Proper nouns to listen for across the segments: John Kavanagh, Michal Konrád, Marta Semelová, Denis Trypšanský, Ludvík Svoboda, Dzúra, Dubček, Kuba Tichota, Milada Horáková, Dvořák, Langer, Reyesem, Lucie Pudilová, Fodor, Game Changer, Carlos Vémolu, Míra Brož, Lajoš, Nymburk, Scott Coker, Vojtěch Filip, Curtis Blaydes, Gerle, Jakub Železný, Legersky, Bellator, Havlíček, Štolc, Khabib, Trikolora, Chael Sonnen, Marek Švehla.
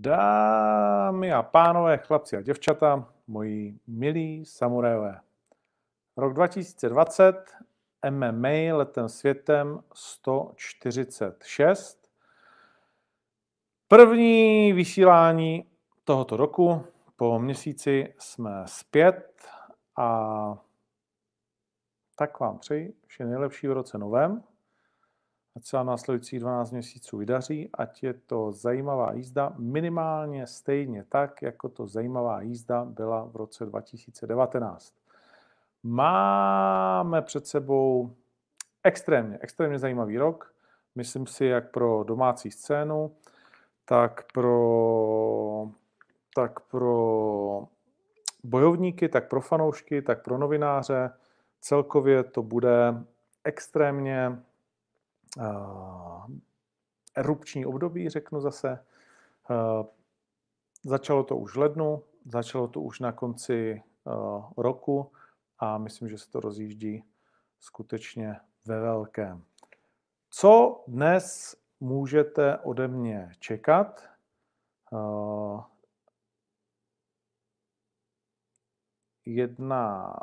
Dámy a pánové, chlapci a děvčata, moji milí samurajové. Rok 2020, MMA letem světem 146. První vysílání tohoto roku. Po měsíci jsme zpět a tak vám přeji vše nejlepší v roce novém. Ať se následujících 12 měsíců vydaří, ať je to zajímavá jízda minimálně stejně tak, jako to zajímavá jízda byla v roce 2019. Máme před sebou extrémně zajímavý rok. Myslím si, jak pro domácí scénu, tak pro bojovníky, tak pro fanoušky, tak pro novináře. Celkově to bude extrémně erupční období, řeknu zase. Začalo to už v lednu, začalo to už na konci roku a myslím, že se to rozjíždí skutečně ve velkém. Co dnes můžete ode mě čekat? Jednak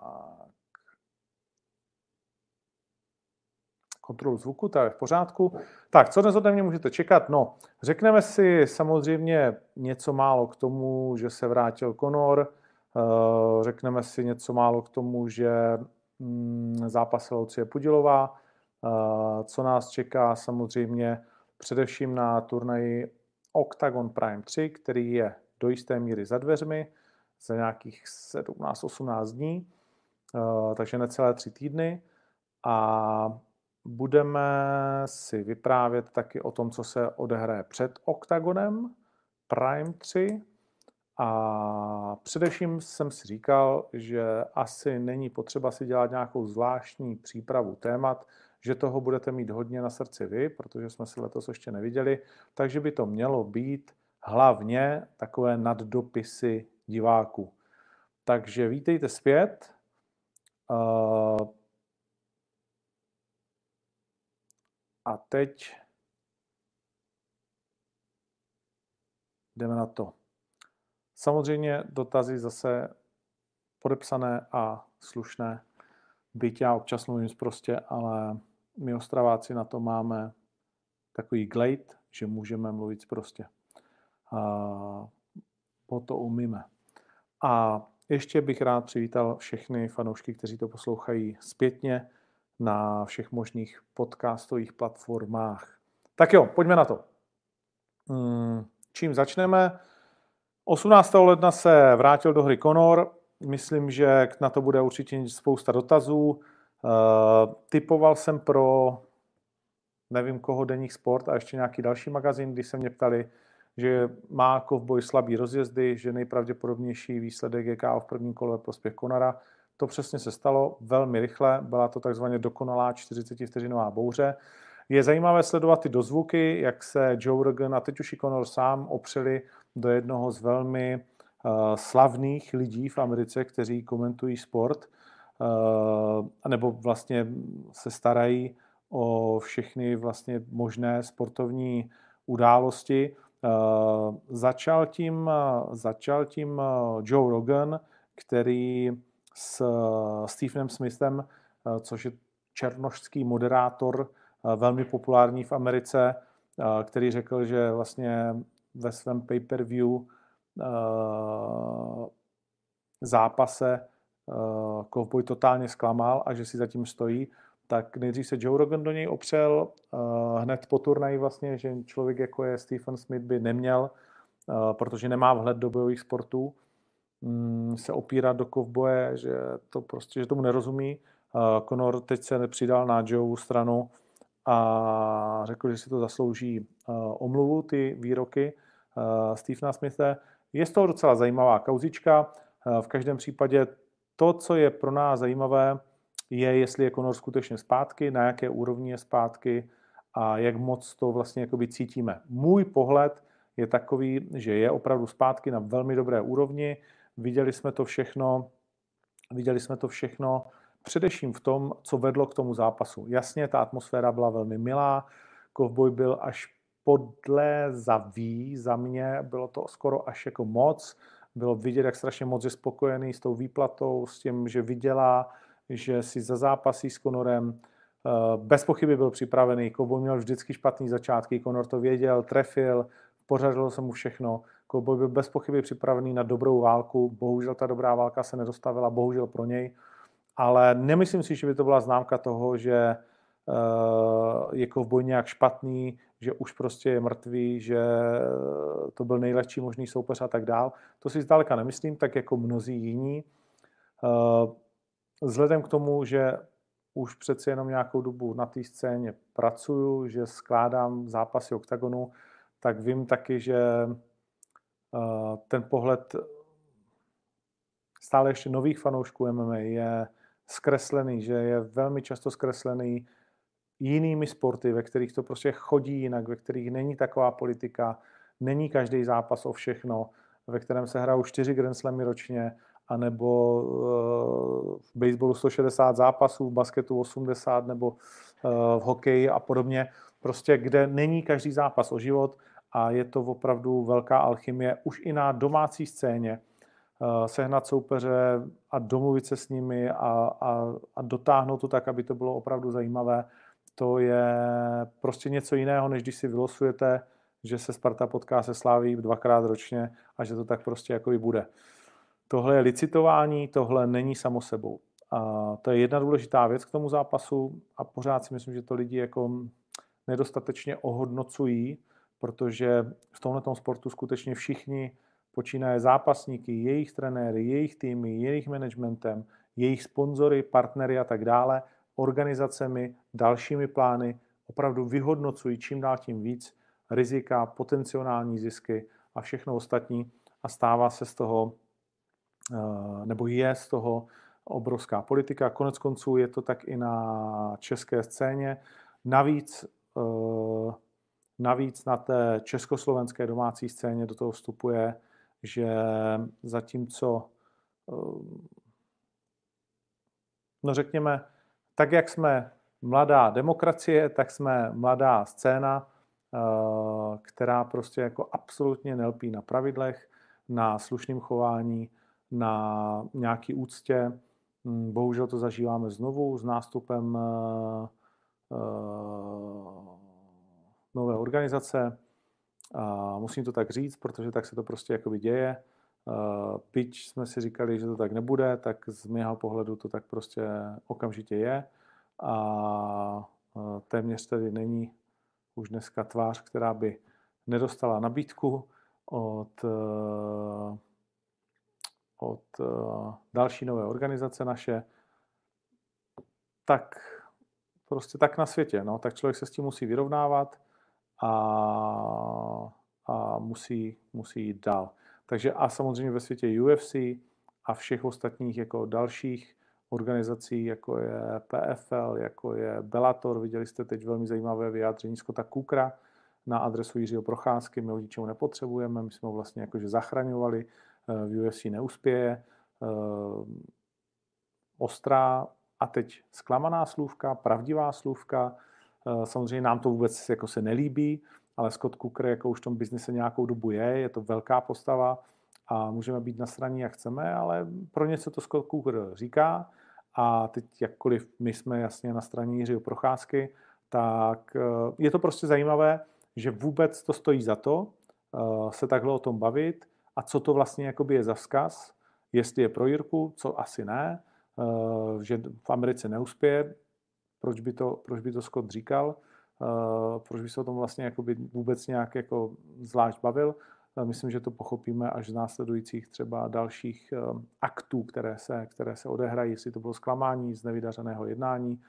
kontrolu zvuku, to je v pořádku. Tak, co dnes ode mě můžete čekat? No, řekneme si samozřejmě něco málo k tomu, že se vrátil Conor, řekneme si něco málo k tomu, že zápasila Lucie Pudilová, co nás čeká samozřejmě především na turnaji Octagon Prime 3, který je do jisté míry za dveřmi, za nějakých 17-18 dní, takže necelé 3 týdny. A budeme si vyprávět taky o tom, co se odehraje před Octagonem Prime 3. A především jsem si říkal, že asi není potřeba si dělat nějakou zvláštní přípravu témat, že toho budete mít hodně na srdci vy, protože jsme si letos ještě neviděli, takže by to mělo být hlavně takové naddopisy diváků. Takže vítejte zpět. A teď jdeme na to. Samozřejmě dotazy zase podepsané a slušné. Byť já občas mluvím prostě, ale my Ostraváci na to máme takový glejt, že můžeme mluvit prostě. Po to umíme. A ještě bych rád přivítal všechny fanoušky, kteří to poslouchají zpětně na všech možných podcastových platformách. Tak jo, pojďme na to. Čím začneme? 18. ledna se vrátil do hry Conor. Myslím, že na to bude určitě spousta dotazů. Typoval jsem pro nevím koho Deník Sport a ještě nějaký další magazín, když se mě ptali, že má kovboj slabý rozjezdy, že nejpravděpodobnější výsledek je KO v prvním kole prospěch Conora. To přesně se stalo velmi rychle, byla to takzvaně dokonalá 40-vteřinová bouře. Je zajímavé sledovat ty dozvuky, jak se Joe Rogan a teď už i Conor sám opřeli do jednoho z velmi slavných lidí v Americe, kteří komentují sport, nebo vlastně se starají o všechny vlastně možné sportovní události. Začal tím Joe Rogan, který s Stephenem Smithem, což je černošský moderátor, velmi populární v Americe, který řekl, že vlastně ve svém pay-per-view zápase kovboj totálně zklamal a že si zatím stojí, tak nejdřív se Joe Rogan do něj opřel hned po turnaji vlastně, že člověk jako je Stephen Smith by neměl, protože nemá vhled do bojových sportů, se opírá do kovboje, že to prostě, že tomu nerozumí. Conor teď se nepřidal na Joevu stranu a řekl, že si to zaslouží omluvu, ty výroky Stephena Smithe. Je z toho docela zajímavá kauzička. V každém případě to, co je pro nás zajímavé, je, jestli je Conor skutečně zpátky, na jaké úrovni je zpátky a jak moc to vlastně jakoby cítíme. Můj pohled je takový, že je opravdu zpátky na velmi dobré úrovni. Viděli jsme to všechno především v tom, co vedlo k tomu zápasu. Jasně, ta atmosféra byla velmi milá, kovboj byl až podle Zaví, za mě bylo to skoro až jako moc. Bylo vidět, jak strašně moc je spokojený s tou výplatou, s tím, že vydělá, že si zazápasí s Conorem. Bez pochyby byl připravený, Cowboy měl vždycky špatný začátky, Conor to věděl, trefil, pořadilo se mu všechno. Cowboy byl bez pochyby připravený na dobrou válku, bohužel ta dobrá válka se nedostavila, bohužel pro něj. Ale nemyslím si, že by to byla známka toho, že je Cowboy nějak špatný, že už prostě je mrtvý, že to byl nejlepší možný soupeř a tak dál. To si zdaleka nemyslím, tak jako mnozí jiní. Vzhledem k tomu, že už přece jenom nějakou dobu na té scéně pracuju, že skládám zápasy Octagonu, tak vím taky, že ten pohled stále ještě nových fanoušků MMA je zkreslený, že je velmi často zkreslený jinými sporty, ve kterých to prostě chodí jinak, ve kterých není taková politika, není každý zápas o všechno, ve kterém se hrajou 4 Grand Slamy ročně, anebo v baseballu 160 zápasů, v basketu 80, nebo v hokeji a podobně. Prostě kde není každý zápas o život a je to opravdu velká alchymie. Už i na domácí scéně sehnat soupeře a domluvit se s nimi a dotáhnout to tak, aby to bylo opravdu zajímavé, to je prostě něco jiného, než když si vylosujete, že se Sparta potká se Slaví 2x ročně a že to tak prostě jako i bude. Tohle je licitování, tohle není samo sebou. A to je jedna důležitá věc k tomu zápasu a pořád si myslím, že to lidi jako nedostatečně ohodnocují, protože v tomhletom sportu skutečně všichni počínají zápasníky, jejich trenéry, jejich týmy, jejich managementem, jejich sponzory, partnery a tak dále, organizacemi, dalšími plány, opravdu vyhodnocují čím dál tím víc rizika, potenciální zisky a všechno ostatní a stává se z toho nebo je z toho obrovská politika. Konec konců je to tak i na české scéně. Navíc na té československé domácí scéně do toho vstupuje, že zatímco, no řekněme, tak jak jsme mladá demokracie, tak jsme mladá scéna, která prostě jako absolutně nelpí na pravidlech, na slušném chování, na nějaký úctě. Bohužel to zažíváme znovu s nástupem nové organizace. Musím to tak říct, protože tak se to prostě jakoby děje. Byť jsme si říkali, že to tak nebude, tak z mého pohledu to tak prostě okamžitě je. A téměř tedy není už dneska tvář, která by nedostala nabídku od další nové organizace naše, tak prostě tak na světě. No, tak člověk se s tím musí vyrovnávat a musí jít dál. Takže a samozřejmě ve světě UFC a všech ostatních jako dalších organizací, jako je PFL, jako je Bellator. Viděli jste teď velmi zajímavé vyjádření Scotta Cokera na adresu Jiřího Procházky. My ho ničemu nepotřebujeme, my jsme ho vlastně jakože zachraňovali, v UFC neuspěje, ostrá a teď zklamaná slůvka, pravdivá slůvka. Samozřejmě nám to vůbec jako se nelíbí, ale Scott Coker jako už v tom biznise nějakou dobu je to velká postava a můžeme být nasraní, jak chceme, ale pro něco to Scott Coker říká a teď jakkoliv my jsme jasně na straně Jiřího Procházky, tak je to prostě zajímavé, že vůbec to stojí za to se takhle o tom bavit. A co to vlastně je za vzkaz, jestli je pro Jirku, co asi ne, že v Americe neuspěje, proč by to Scott říkal, proč by se o tom vlastně vůbec nějak jako zvlášť bavil. Myslím, že to pochopíme až z následujících třeba dalších aktů, které se odehrají, jestli to bylo zklamání z nevydařeného jednání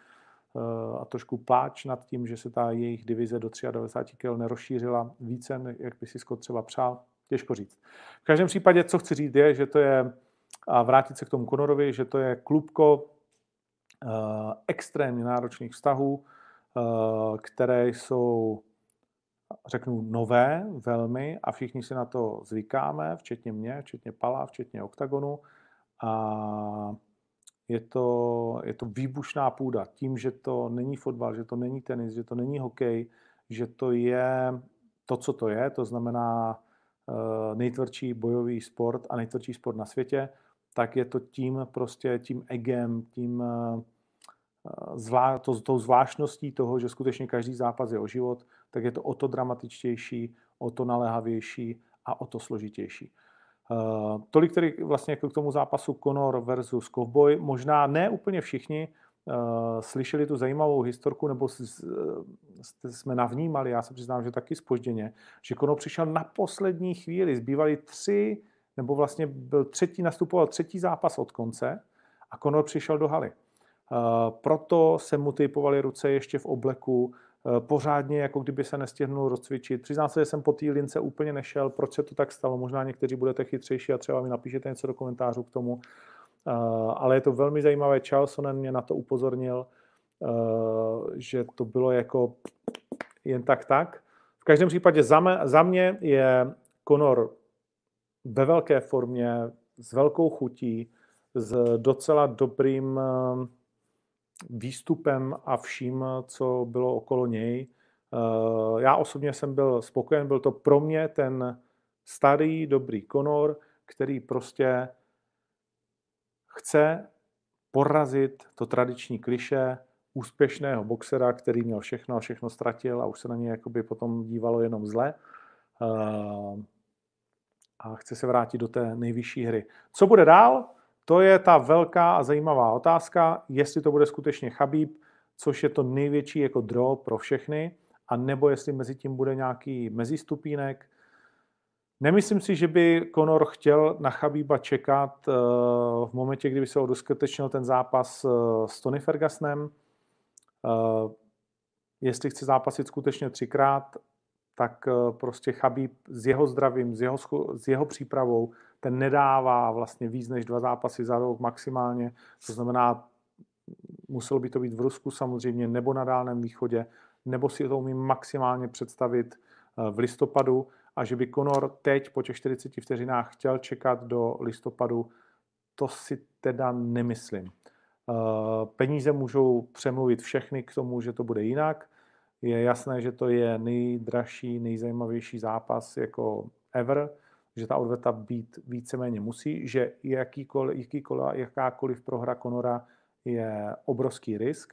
a trošku pláč nad tím, že se ta jejich divize do 93 kg nerozšířila více, jak by si Scott třeba přál. Těžko říct. V každém případě, co chci říct, je, že to je, a vrátit se k tomu Conorovi, že to je klubko extrémně náročných vztahů, které jsou, řeknu, nové velmi a všichni si na to zvykáme, včetně mě, včetně Pala, včetně Octagonu. A je to výbušná půda. Tím, že to není fotbal, že to není tenis, že to není hokej, že to je to, co to je, to znamená nejtvrdší bojový sport a nejtvrdší sport na světě, tak je to tím prostě, tím egem, tím tou zvláštností toho, že skutečně každý zápas je o život, tak je to o to dramatičtější, o to naléhavější a o to složitější. Tolik tedy vlastně jako k tomu zápasu Conor versus Cowboy. Možná ne úplně všichni slyšeli tu zajímavou historku, nebo jsme navnímali, já se přiznám, že taky zpožděně, že Conor přišel na poslední chvíli, zbývaly tři, nebo vlastně byl nastupoval třetí zápas od konce a Conor přišel do haly. Proto se mu typovaly ruce ještě v obleku, pořádně, jako kdyby se nestihnul rozcvičit. Přiznám se, že jsem po té lince úplně nešel, proč se to tak stalo, možná někteří budete chytřejší a třeba mi napíšete něco do komentářů k tomu, ale je to velmi zajímavé. Chael Sonnen mě na to upozornil, že to bylo jako jen tak. V každém případě za mě je Conor ve velké formě, s velkou chutí, s docela dobrým výstupem a vším, co bylo okolo něj. Já osobně jsem byl spokojen, byl to pro mě ten starý, dobrý Conor, který prostě chce porazit to tradiční klišé úspěšného boxera, který měl všechno ztratil a už se na něj jakoby potom dívalo jenom zle. A chce se vrátit do té nejvyšší hry. Co bude dál? To je ta velká a zajímavá otázka, jestli to bude skutečně Khabib, což je to největší jako draw pro všechny, a nebo jestli mezi tím bude nějaký mezistupínek. Nemyslím si, že by Conor chtěl na Khabiba čekat v momentě, kdyby se odskutečnil ten zápas s Tony Fergusonem. Jestli chce zápasit skutečně třikrát, tak prostě Khabib s jeho zdravím, s jeho přípravou, ten nedává vlastně víc než 2 zápasy za rok maximálně. To znamená, muselo by to být v Rusku samozřejmě, nebo na Dálném východě, nebo si to umím maximálně představit v listopadu. A že by Conor teď po těch 40 vteřinách chtěl čekat do listopadu, to si teda nemyslím. Peníze můžou přemluvit všechny k tomu, že to bude jinak. Je jasné, že to je nejdražší, nejzajímavější zápas jako ever, že ta odveta být víceméně musí, že jakákoliv prohra Conora je obrovský risk,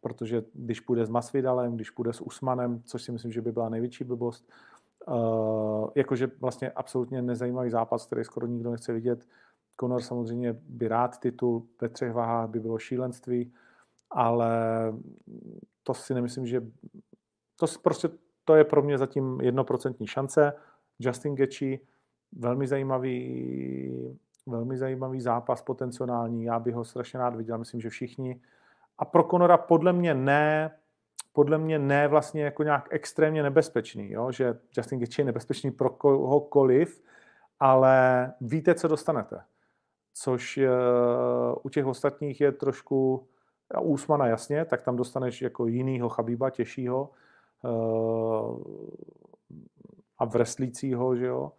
protože když půjde s Masvidalem, když půjde s Usmanem, což si myslím, že by byla největší blbost, jakože vlastně absolutně nezajímavý zápas, který skoro nikdo nechce vidět. Conor samozřejmě by rád titul, ve 3 váhách by bylo šílenství, ale to si nemyslím, že... To je pro mě zatím 1% šance. Justin Gaethje, velmi zajímavý zápas potenciální, já bych ho strašně rád viděl, myslím, že všichni. A pro Conora podle mě ne vlastně jako nějak extrémně nebezpečný, jo? Že Justin Gaethje je nebezpečný pro kohokoliv, ale víte, co dostanete. Což u těch ostatních je trošku... A Usmana jasně, tak tam dostaneš jako jinýho Khabiba, těžšího a wrestlícího, že jo.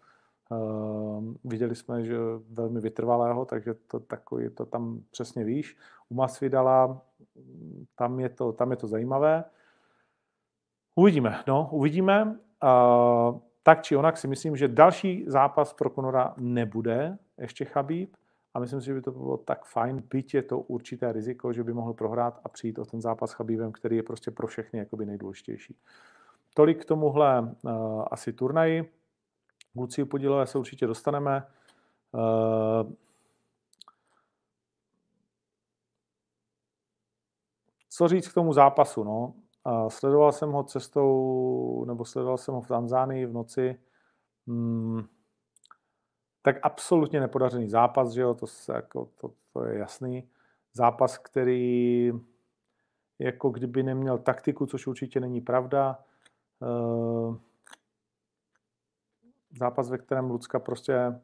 Viděli jsme, že velmi vytrvalého, takže to tam přesně víš. U Masvidala tam je to zajímavé. Uvidíme, uvidíme. Tak či onak si myslím, že další zápas pro Conora nebude ještě Khabib. A myslím si, že by to bylo tak fajn, byť je to určité riziko, že by mohl prohrát a přijít o ten zápas s Khabibem, který je prostě pro všechny jakoby nejdůležitější. Tolik k tomuhle asi turnaji. Luciu Podilové se určitě dostaneme. Co říct k tomu zápasu? No? Sledoval jsem ho cestou, nebo sledoval jsem ho v Tanzánii v noci. Tak absolutně nepodařený zápas, že jo, to je jasný. Zápas, který jako kdyby neměl taktiku, což určitě není pravda. Zápas, ve kterém Lucka prostě,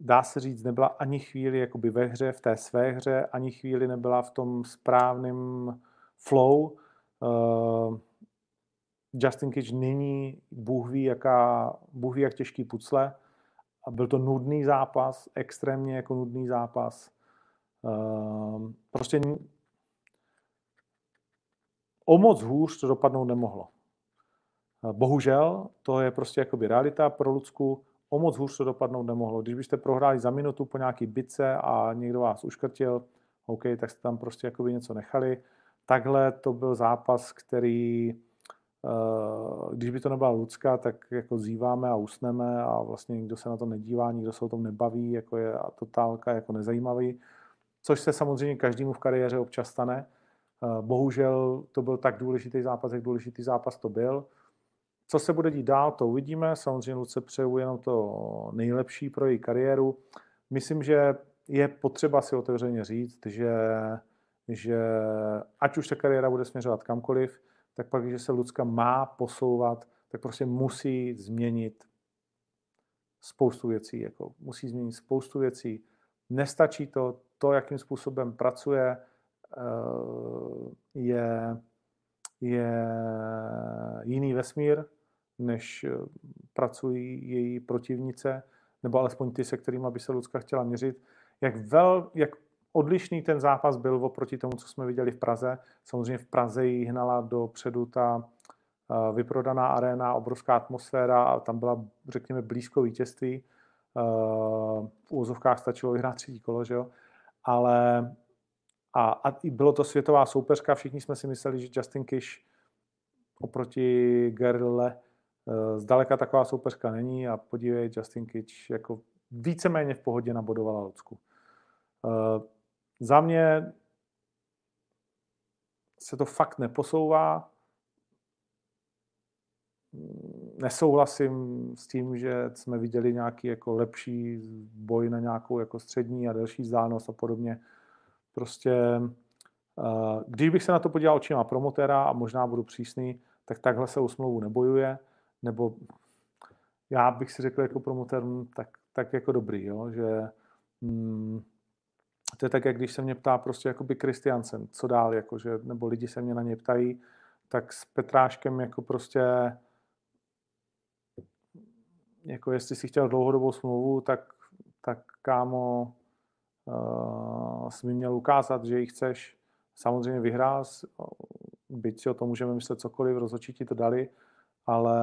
dá se říct, nebyla ani chvíli jakoby ve hře, v té své hře, ani chvíli nebyla v tom správném flow. Justin Kish není bůh ví jak těžký pucle. A byl to nudný zápas, extrémně jako nudný zápas. Prostě o moc hůř to dopadnout nemohlo. Bohužel, to je prostě jakoby realita pro Lucku. O moc hůř to dopadnout nemohlo. Když byste prohráli za minutu po nějaký bitce a někdo vás uškrtil, OK, tak jste tam prostě jakoby něco nechali. Takhle to byl zápas, který, když by to nebyla Lucka, tak jako zíváme a usneme a vlastně nikdo se na to nedívá, nikdo se o tom nebaví, jako je a totálka jako nezajímavý. Což se samozřejmě každému v kariéře občas stane. Bohužel to byl tak důležitý zápas, jak důležitý zápas to byl. Co se bude dít dál, to uvidíme. Samozřejmě Lucce přeju jenom to nejlepší pro její kariéru. Myslím, že je potřeba si otevřeně říct, že ať už ta kariéra bude směřovat kamkoliv, tak pak, když se Lucka má posouvat, tak prostě musí změnit spoustu věcí. Jako musí změnit spoustu věcí. Nestačí to, jakým způsobem pracuje, je jiný vesmír, než pracují její protivnice, nebo alespoň ty, se kterými by se Lucka chtěla měřit. Jak odlišný ten zápas byl oproti tomu, co jsme viděli v Praze. Samozřejmě v Praze ji hnala dopředu ta vyprodaná aréna, obrovská atmosféra a tam byla, řekněme, blízko vítězství. V úvozovkách stačilo vyhrát 3. kolo, že jo? Ale a bylo to světová soupeřka, všichni jsme si mysleli, že Justine Kish oproti Gerle zdaleka taková soupeřka není a podívej, Justine Kish jako víceméně v pohodě nabodovala Lucku. Za mě se to fakt neposouvá. Nesouhlasím s tím, že jsme viděli nějaký jako lepší boj na nějakou jako střední a delší vzdálenost a podobně. Prostě, když bych se na to podíval očima promotéra a možná budu přísný, tak takhle se o smlouvu nebojuje, nebo já bych si řekl jako promotér, tak jako dobrý, jo? Že to je tak, jak když se mě ptá prostě jakoby Kristiansen, co dál, jakože, nebo lidi se mě na ně ptají, tak s Petráškem jako prostě jako jestli si chtěl dlouhodobou smlouvu, tak kámo, jsi mi měl ukázat, že ji chceš. Samozřejmě vyhrál, byť si o tom můžeme myslet cokoliv, rozhodčí ti to dali, ale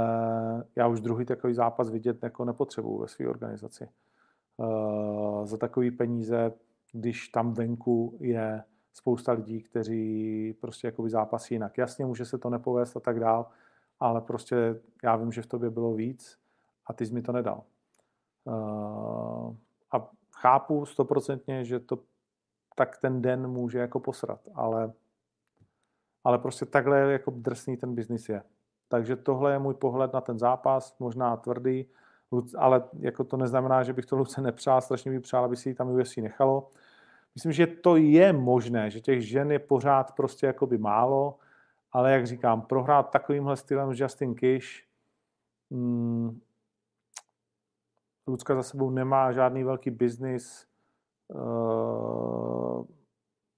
já už druhý takový zápas vidět jako nepotřebuju ve své organizaci. Za takový peníze, když tam venku je spousta lidí, kteří prostě jakoby zápasí jinak. Jasně, může se to nepovést a tak dál, ale prostě já vím, že v tobě bylo víc a ty jsi mi to nedal. A chápu 100%, že to tak ten den může jako posrat, ale prostě takhle jako drsný ten biznis je. Takže tohle je můj pohled na ten zápas, možná tvrdý, ale jako to neznamená, že bych to Lucce nepřál, strašně bych přál, aby si ji tam UFC nechalo. Myslím, že to je možné, že těch žen je pořád prostě jakoby málo, ale jak říkám, prohrát takovýmhle stylem s Justine Kish, Lucka za sebou nemá žádný velký biznis,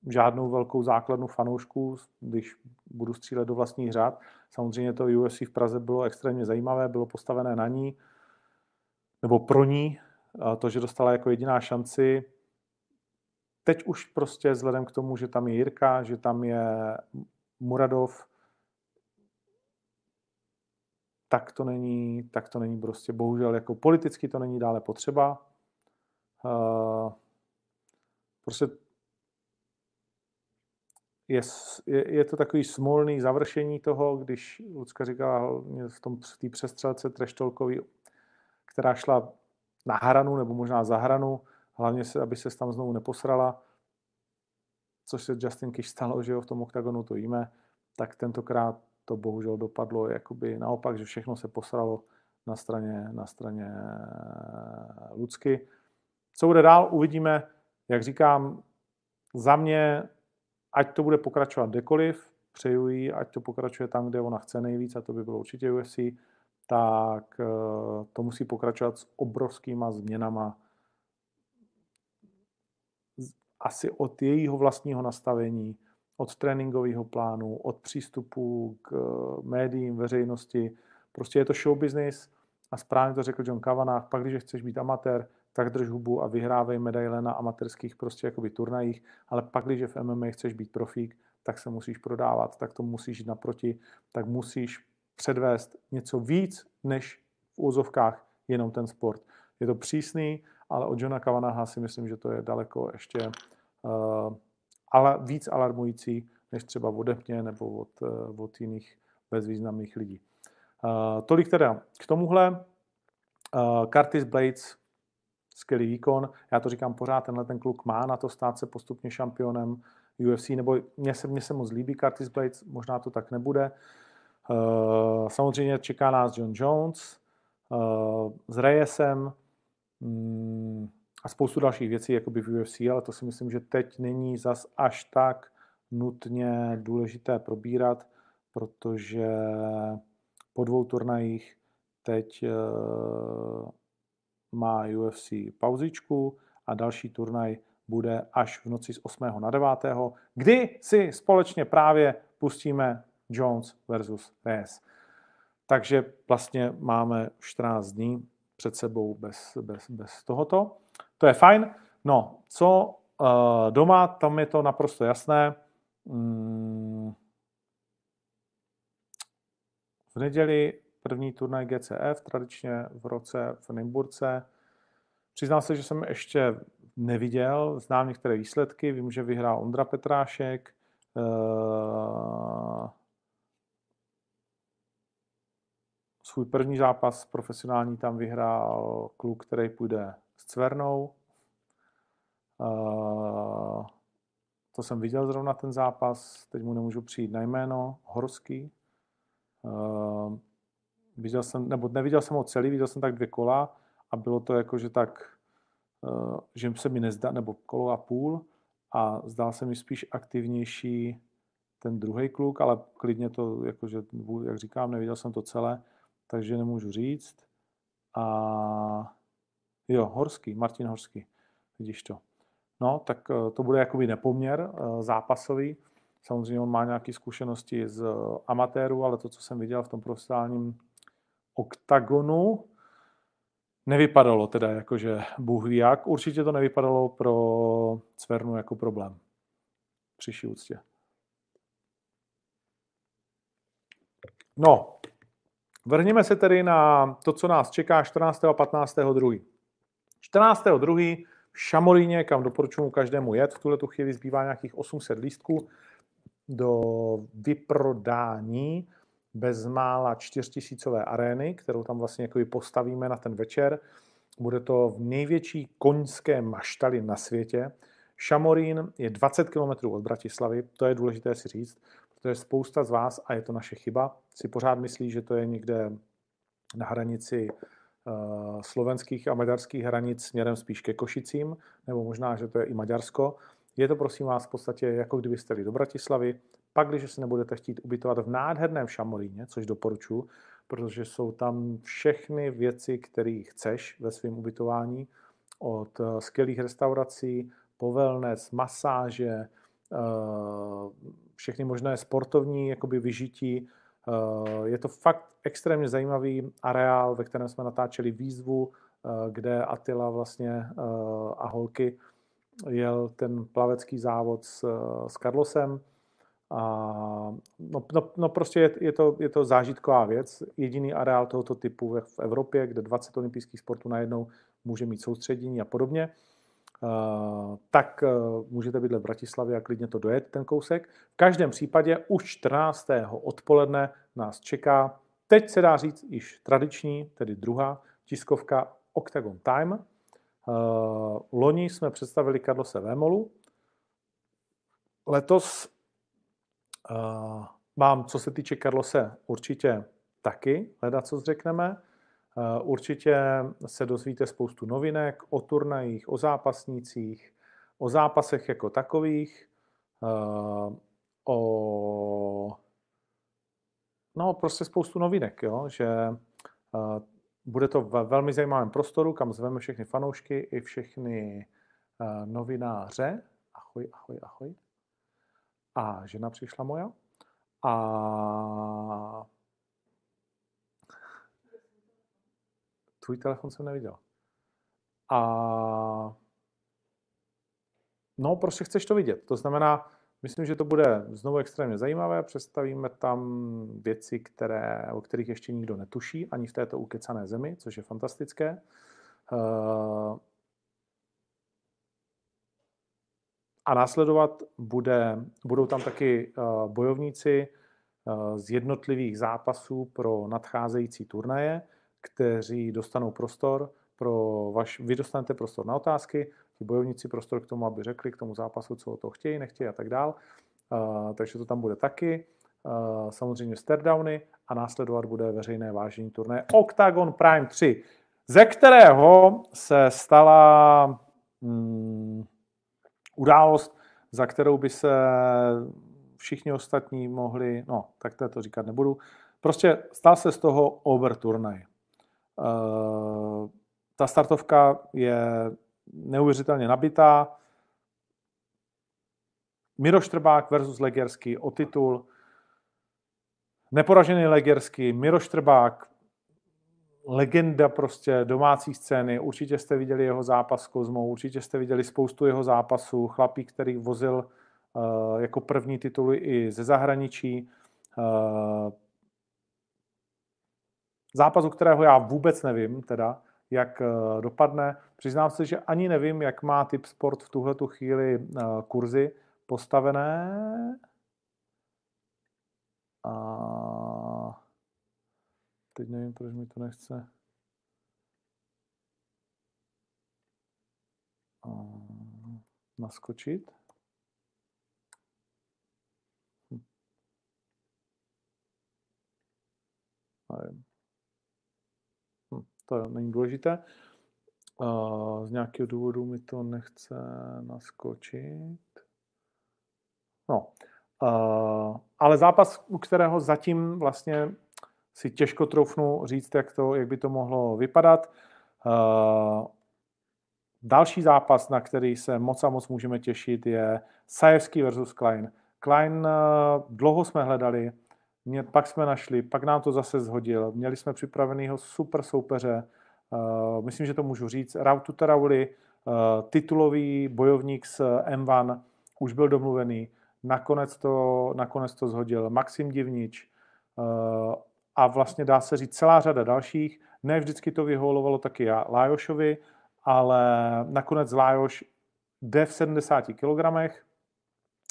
žádnou velkou základnu fanoušků, když budu střílet do vlastních řad. Samozřejmě to UFC v Praze bylo extrémně zajímavé, bylo postavené na ní, nebo pro ní, to, že dostala jako jediná šanci. Teď už prostě vzhledem k tomu, že tam je Jirka, že tam je Muradov, tak to není prostě bohužel jako politicky to není dále potřeba. Prostě je to takový smolný završení toho, když Lucka říkala v té přestřelce treštolkový, která šla na hranu nebo možná za hranu, hlavně aby se tam znovu neposrala, což se Justine Kish stalo, že jo, v tom oktagonu to víme, tak tentokrát to bohužel dopadlo jakoby naopak, že všechno se posralo na straně Lucky. Co bude dál, uvidíme. Jak říkám, za mě, ať to bude pokračovat kdekoliv, přeju jí, ať to pokračuje tam, kde ona chce nejvíc, a to by bylo určitě UFC, tak to musí pokračovat s obrovskýma změnama. Asi od jejího vlastního nastavení, od tréninkového plánu, od přístupu k médiím, veřejnosti. Prostě je to show business a správně to řekl John Kavanagh. Pak, když chceš být amatér, tak drž hubu a vyhrávej medaile na amatérských prostě jakoby turnajích, ale pak, když v MMA chceš být profík, tak se musíš prodávat, tak to musíš jít naproti, tak musíš předvést něco víc, než v úzovkách jenom ten sport. Je to přísný, ale od Johna Cavanaugha si myslím, že to je daleko ještě ale víc alarmující, než třeba ode mě nebo od jiných bezvýznamných lidí. Tolik teda k tomuhle. Curtis Blaydes, skvělý výkon. Já to říkám pořád, tenhle ten kluk má na to stát se postupně šampionem UFC, nebo mně se moc líbí Curtis Blaydes, možná to tak nebude. Samozřejmě čeká nás John Jones s Reyesem a spoustu dalších věcí jakoby v UFC, ale to si myslím, že teď není zas až tak nutně důležité probírat, protože po 2 turnajích teď má UFC pauzičku a další turnaj bude až v noci z 8. na 9., kdy si společně právě pustíme Jones versus Reyes. Takže vlastně máme 14 dní před sebou bez tohoto. To je fajn. No, co doma, tam je to naprosto jasné. V neděli první turnaj GCF, tradičně v roce v Nymburce. Přiznám se, že jsem ještě neviděl, znám některé výsledky, vím, že vyhrál Ondra Petrášek. Svůj první zápas profesionální tam vyhrál kluk, který půjde s Cvernou. To jsem viděl zrovna ten zápas, teď mu nemůžu přijít na jméno, Horský. Viděl jsem, nebo neviděl jsem ho celý, viděl jsem tak 2 kola a bylo to jako, že tak, že se mi nezdá, nebo kolo a půl a zdál se mi spíš aktivnější ten druhý kluk, ale klidně to, jakože, jak říkám, neviděl jsem to celé, takže nemůžu říct. A jo, Horský, Martin Horský, vidíš to. No, tak to bude jakoby nepoměr zápasový. Samozřejmě on má nějaké zkušenosti z amatérů, ale to, co jsem viděl v tom profesionálním oktagonu, nevypadalo teda jakože bůh ví jak. Určitě to nevypadalo pro Cvernu jako problém. Přiši úctě. No, vrhněme se tedy na to, co nás čeká 14. a 15. 2. 14. 2. v Šamoríně, kam doporučuji každému jet. V tuhletu chvíli zbývá nějakých 800 lístků do vyprodání bezmála 4000 arény, kterou tam vlastně jako postavíme na ten večer. Bude to v největší koňské maštali na světě. Šamorín je 20 km od Bratislavy, to je důležité si říct, protože spousta z vás, a je to naše chyba, si pořád myslí, že to je někde na hranici slovenských a maďarských hranic směrem spíš ke Košicím, nebo možná, že to je i Maďarsko. Je to, prosím vás, v podstatě jako kdybyste jeli do Bratislavy. Pak, když se nebudete chtít ubytovat v nádherném Šamoríně, což doporučuji, protože jsou tam všechny věci, které chceš ve svém ubytování, od skvělých restaurací, wellness, masáže, všechny možné sportovní jakoby vyžití. Je to fakt extrémně zajímavý areál, ve kterém jsme natáčeli výzvu, kde Attila vlastně a holky jel ten plavecký závod s Carlosem. No prostě je to zážitková věc. Jediný areál tohoto typu v Evropě, kde 20 olympijských sportů najednou může mít soustředění a podobně. Tak můžete bydlet v Bratislavě a klidně to dojet ten kousek. V každém případě už 14. odpoledne nás čeká, teď se dá říct již tradiční, tedy druhá tiskovka Octagon Time. Loni jsme představili Carlose Vémolu. Letos mám, co se týče Carlose, určitě taky hledat, co řekneme. Určitě se dozvíte spoustu novinek o turnajích, o zápasnících, o zápasech jako takových, no prostě spoustu novinek, jo? Že bude to ve velmi zajímavém prostoru, kam zveme všechny fanoušky i všechny novináře. Ahoj, ahoj, ahoj. A žena přišla moja. A tvůj telefon jsem neviděl. A no, prostě chceš to vidět. To znamená, Myslím, že to bude znovu extrémně zajímavé. Představíme tam věci, o kterých ještě nikdo netuší, ani v této ukecané zemi, což je fantastické. A následovat budou tam taky bojovníci z jednotlivých zápasů pro nadcházející turnaje, kteří dostanou prostor. Vy dostanete prostor na otázky, ti bojovníci prostor k tomu, aby řekli k tomu zápasu, co o toho chtějí, nechtějí a tak dál. Takže to tam bude taky. Samozřejmě staredowny a následovat bude veřejné vážení turnaje Octagon Prime 3, ze kterého se stala událost, za kterou by se všichni ostatní mohli, no, tak to říkat nebudu. Prostě stal se z toho overturnaj. Ta startovka je neuvěřitelně nabitá. Miro Štrbák versus Legersky o titul. Neporažený Legersky, Miro Štrbák, legenda prostě domácí scény. Určitě jste viděli jeho zápas s Kozmou, určitě jste viděli spoustu jeho zápasů. Chlapík, který vozil jako první tituly i ze zahraničí. Zápas, u kterého já vůbec nevím, teda, jak dopadne. Přiznám se, že ani nevím, jak má Tipsport v tuhletu chvíli kurzy postavené. A teď nevím, proč mi to nechce. Naskočit. Nevím. To není důležité. Z nějakého důvodu mi to nechce naskočit. No, ale zápas, u kterého zatím vlastně si těžko troufnu říct, jak by to mohlo vypadat. Další zápas, na který se moc a moc můžeme těšit, je Sajerský versus Klein. Klein dlouho jsme hledali, pak jsme našli, pak nám to zase zhodil. Měli jsme připravenýho super soupeře. Myslím, že to můžu říct. Rautu Tarauli, titulový bojovník z M1, už byl domluvený. Nakonec to zhodil Maxim Divnič. A vlastně dá se říct celá řada dalších. Ne vždycky to vyholovalo taky Lajošovi, ale nakonec Lajoš jde v 70 kg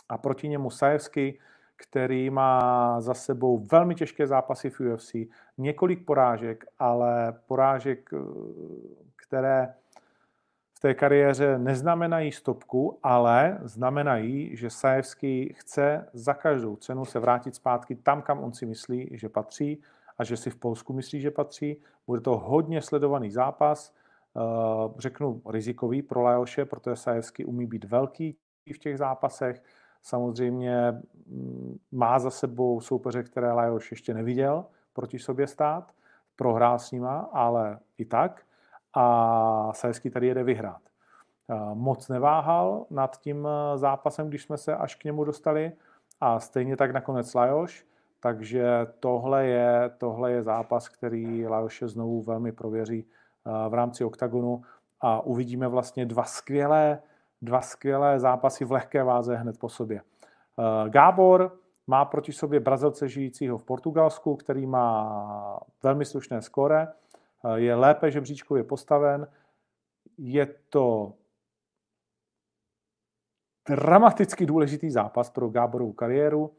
a proti němu Sajerský, který má za sebou velmi těžké zápasy v UFC, několik porážek, ale porážek, které v té kariéře neznamenají stopku, ale znamenají, že Sajerský chce za každou cenu se vrátit zpátky tam, kam on si myslí, že patří a že si v Polsku myslí, že patří. Bude to hodně sledovaný zápas, řeknu rizikový pro Lajoše, protože Sajerský umí být velký v těch zápasech. Samozřejmě má za sebou soupeře, které Lajoš ještě neviděl proti sobě stát. Prohrál s nima, ale i tak. A Sajerský tady jede vyhrát. Moc neváhal nad tím zápasem, když jsme se až k němu dostali. A stejně tak nakonec Lajoš. Takže tohle je zápas, který Lajoše znovu velmi prověří v rámci oktagonu. A uvidíme vlastně dva skvělé zápasy v lehké váze hned po sobě. Gábor má proti sobě Brazilce žijícího v Portugalsku, který má velmi slušné skóre, je lépe žebříčkově postaven, je to dramaticky důležitý zápas pro Gáborovu kariéru,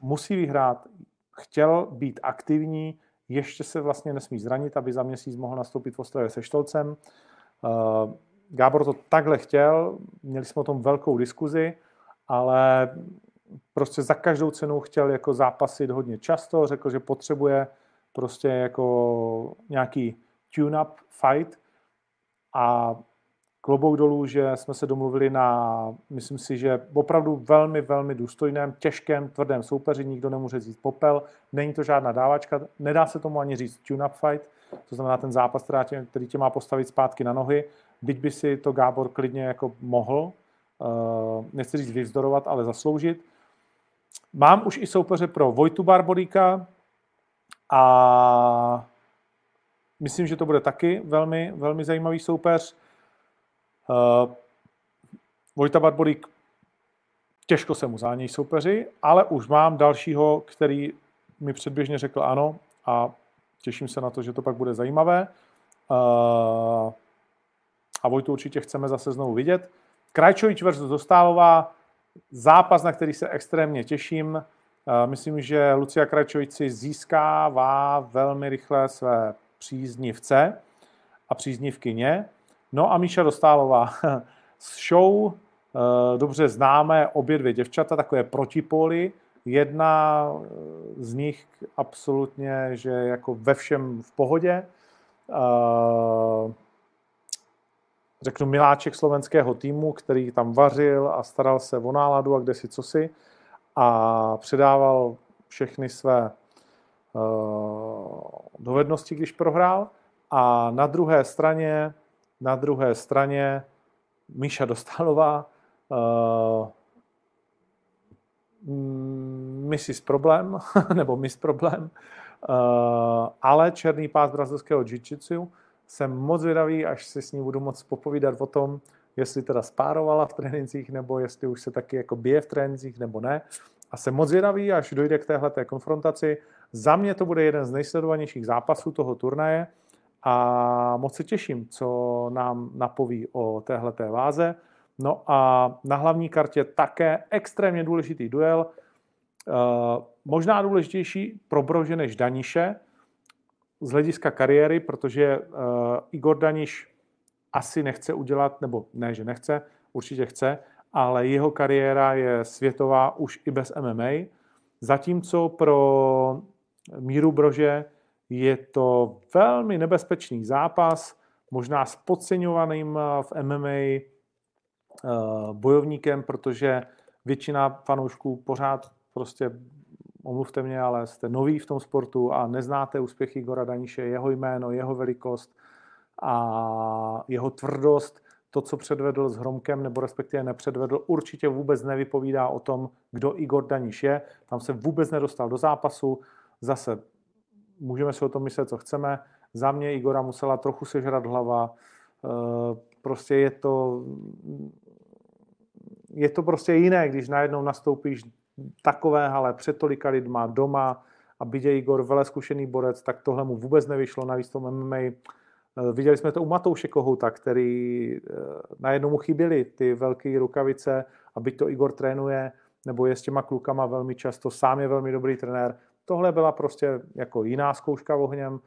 musí vyhrát, chtěl být aktivní, ještě se vlastně nesmí zranit, aby za měsíc mohl nastoupit v Ostravě se Štolcem. Gábor to takhle chtěl, měli jsme o tom velkou diskuzi, ale prostě za každou cenu chtěl jako zápasit hodně často, řekl, že potřebuje prostě jako nějaký tune-up fight a klobouk dolů, že jsme se domluvili na, myslím si, že opravdu velmi, velmi důstojném, těžkém, tvrdém soupeři, nikdo nemůže říct popel, není to žádná dávačka, nedá se tomu ani říct tune-up fight, to znamená ten zápas, který tě má postavit zpátky na nohy. Byť by si to Gábor klidně jako mohl, nechci říct vyvzdorovat, ale zasloužit. Mám už i soupeře pro Vojtu Barboríka a myslím, že to bude taky velmi, velmi zajímavý soupeř. Vojta Barborík Těžko se mu zánějí soupeři, ale už mám dalšího, který mi předběžně řekl ano a těším se na to, že to pak bude zajímavé. A Vojtu určitě chceme zase znovu vidět. Krajčovič versus Dostálová, zápas, na který se extrémně těším. Myslím, že Lucia Krajčovič si získává velmi rychle své příznivce a příznivkyně. No a Míša Dostálová s show, dobře známe obě dvě děvčata, takové protipóly. Jedna z nich absolutně, že jako ve všem v pohodě. Řeknu miláček slovenského týmu, který tam vařil a staral se o náladu a kdesi cosi a předával všechny své dovednosti, když prohrál. A na druhé straně Míša Dostálová, miss problém, ale černý pás brazilského jiu-jitsu. Jsem moc vědavý, až si s ní budu moc popovídat o tom, jestli teda spárovala v trénincích, nebo jestli už se taky jako bije v trénincích, nebo ne. A jsem moc vědavý, až dojde k téhleté konfrontaci. Za mě to bude jeden z nejsledovanějších zápasů toho turnaje a moc se těším, co nám napoví o téhleté váze. No a na hlavní kartě také extrémně důležitý duel, možná důležitější pro Brože než Daniše, z hlediska kariéry, protože Igor Daniš asi nechce udělat, nebo ne, že nechce, určitě chce, ale jeho kariéra je světová už i bez MMA. Zatímco pro Míru Brože je to velmi nebezpečný zápas, možná s podceňovaným v MMA bojovníkem, protože většina fanoušků pořád prostě, omluvte mě, ale jste noví v tom sportu a neznáte úspěchy Igora Daniše, jeho jméno, jeho velikost a jeho tvrdost. To, co předvedl s Hromkem, nebo respektive nepředvedl, určitě vůbec nevypovídá o tom, kdo Igor Daniš je. Tam se vůbec nedostal do zápasu. Zase můžeme si o tom myslet, co chceme. Za mě Igora musela trochu sežrat hlava. Prostě je to prostě jiné, když najednou nastoupíš takové hale před tolika lidma doma a byť je Igor veleskušený borec, tak tohle mu vůbec nevyšlo, navíc v tom MMA. Viděli jsme to u Matouše Kohouta, který najednou mu chyběly ty velké rukavice a byť to Igor trénuje, nebo je s těma klukama velmi často, sám je velmi dobrý trenér. Tohle byla prostě jako jiná zkouška ohněm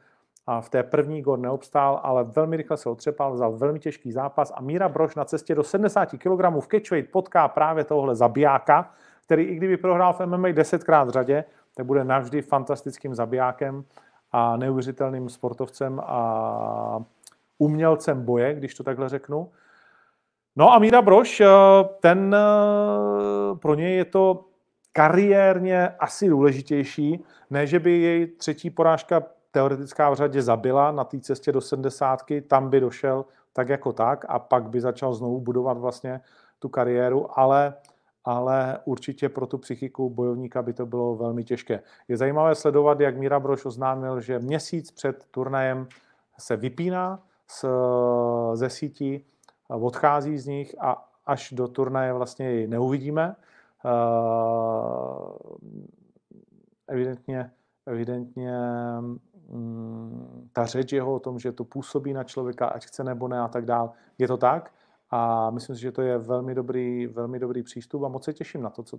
a v té první Igor neobstál, ale velmi rychle se otřepal, vzal velmi těžký zápas a Míra Brož na cestě do 70 kg v catchweight potká právě tohle zabijáka, který i kdyby prohrál v MMA 10krát v řadě, tak bude navždy fantastickým zabijákem a neuvěřitelným sportovcem a umělcem boje, když to takhle řeknu. No a Míra Brož, ten pro něj je to kariérně asi důležitější, ne že by jej třetí porážka teoretická v řadě zabila na té cestě do 70-ky, tam by došel tak jako tak a pak by začal znovu budovat vlastně tu kariéru, ale určitě pro tu psychiku bojovníka by to bylo velmi těžké. Je zajímavé sledovat, jak Míra Brož oznámil, že měsíc před turnajem se vypíná ze sítí, odchází z nich a až do turnaje vlastně ji neuvidíme. Evidentně ta řeč jeho o tom, že to působí na člověka, ať chce nebo ne a tak dál, je to tak. A myslím si, že to je velmi dobrý přístup a moc se těším na to, co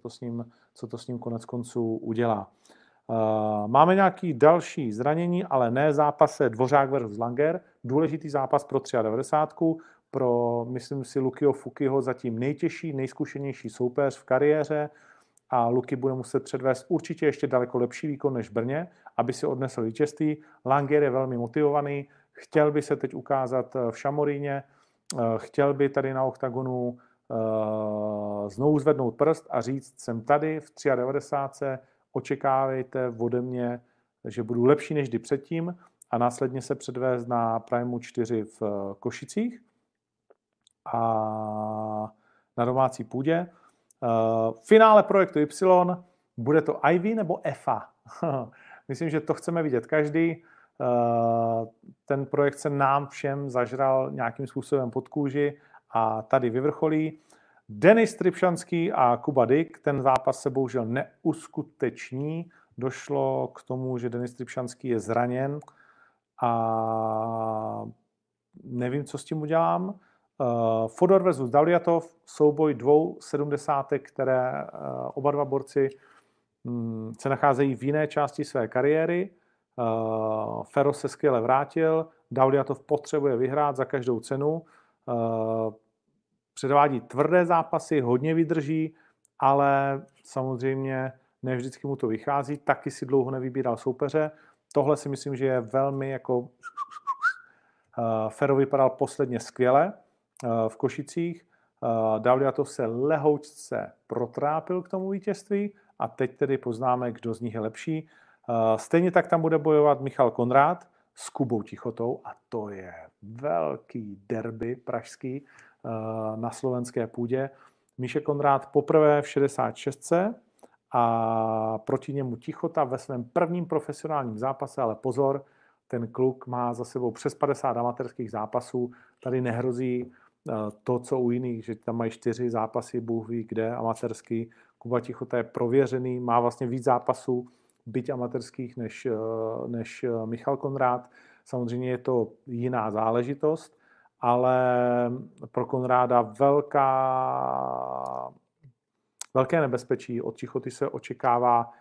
to s ním konec konců udělá. Máme nějaké další zranění, ale ne zápase Dvořák versus Langer. Důležitý zápas pro 93. Pro, myslím si, Lukyho Fukyho zatím nejtěžší, nejzkušenější soupeř v kariéře a Luky bude muset předvést určitě ještě daleko lepší výkon než Brně, aby si odnesl vítězství. Langer je velmi motivovaný, chtěl by se teď ukázat v Šamoríně, chtěl by tady na Oktagonu znovu zvednout prst a říct, jsem tady v 93. Očekávejte ode mě, že budu lepší než kdy předtím a následně se předvést na Primeu 4 v Košicích a na domácí půdě. Finále projektu Y, bude to Ivy nebo EFA? Myslím, že to chceme vidět každý. Ten projekt se nám všem zažral nějakým způsobem pod kůži a tady vyvrcholí. Denis Trypšanský a Kuba Dick, ten zápas se bohužel neuskuteční. Došlo k tomu, že Denis Trypšanský je zraněn a nevím, co s tím udělám. Fodor versus Daljatov, souboj 2 sedmdesátek, které oba dva borci se nacházejí v jiné části své kariéry. Fero se skvěle vrátil, Daljatov potřebuje vyhrát za každou cenu. Předvádí tvrdé zápasy, hodně vydrží, ale samozřejmě ne vždycky mu to vychází. Taky si dlouho nevybíral soupeře. Tohle si myslím, že je velmi jako... Fero vypadal posledně skvěle v Košicích. Davliatov se lehoučce protrápil k tomu vítězství a teď tedy poznáme, kdo z nich je lepší. Stejně tak tam bude bojovat Michal Konrád s Kubou Tichotou a to je velký derby pražský na slovenské půdě. Míše Konrád poprvé v 66. a proti němu Tichota ve svém prvním profesionálním zápase, ale pozor, ten kluk má za sebou přes 50 amatérských zápasů. Tady nehrozí to, co u jiných, že tam mají 4 zápasy, Bůh ví kde, amatérský. Kuba Tichota je prověřený, má vlastně víc zápasů, byť amatérských, než Michal Konrád. Samozřejmě je to jiná záležitost, ale pro Konráda velké nebezpečí. Od Tichoty se očekává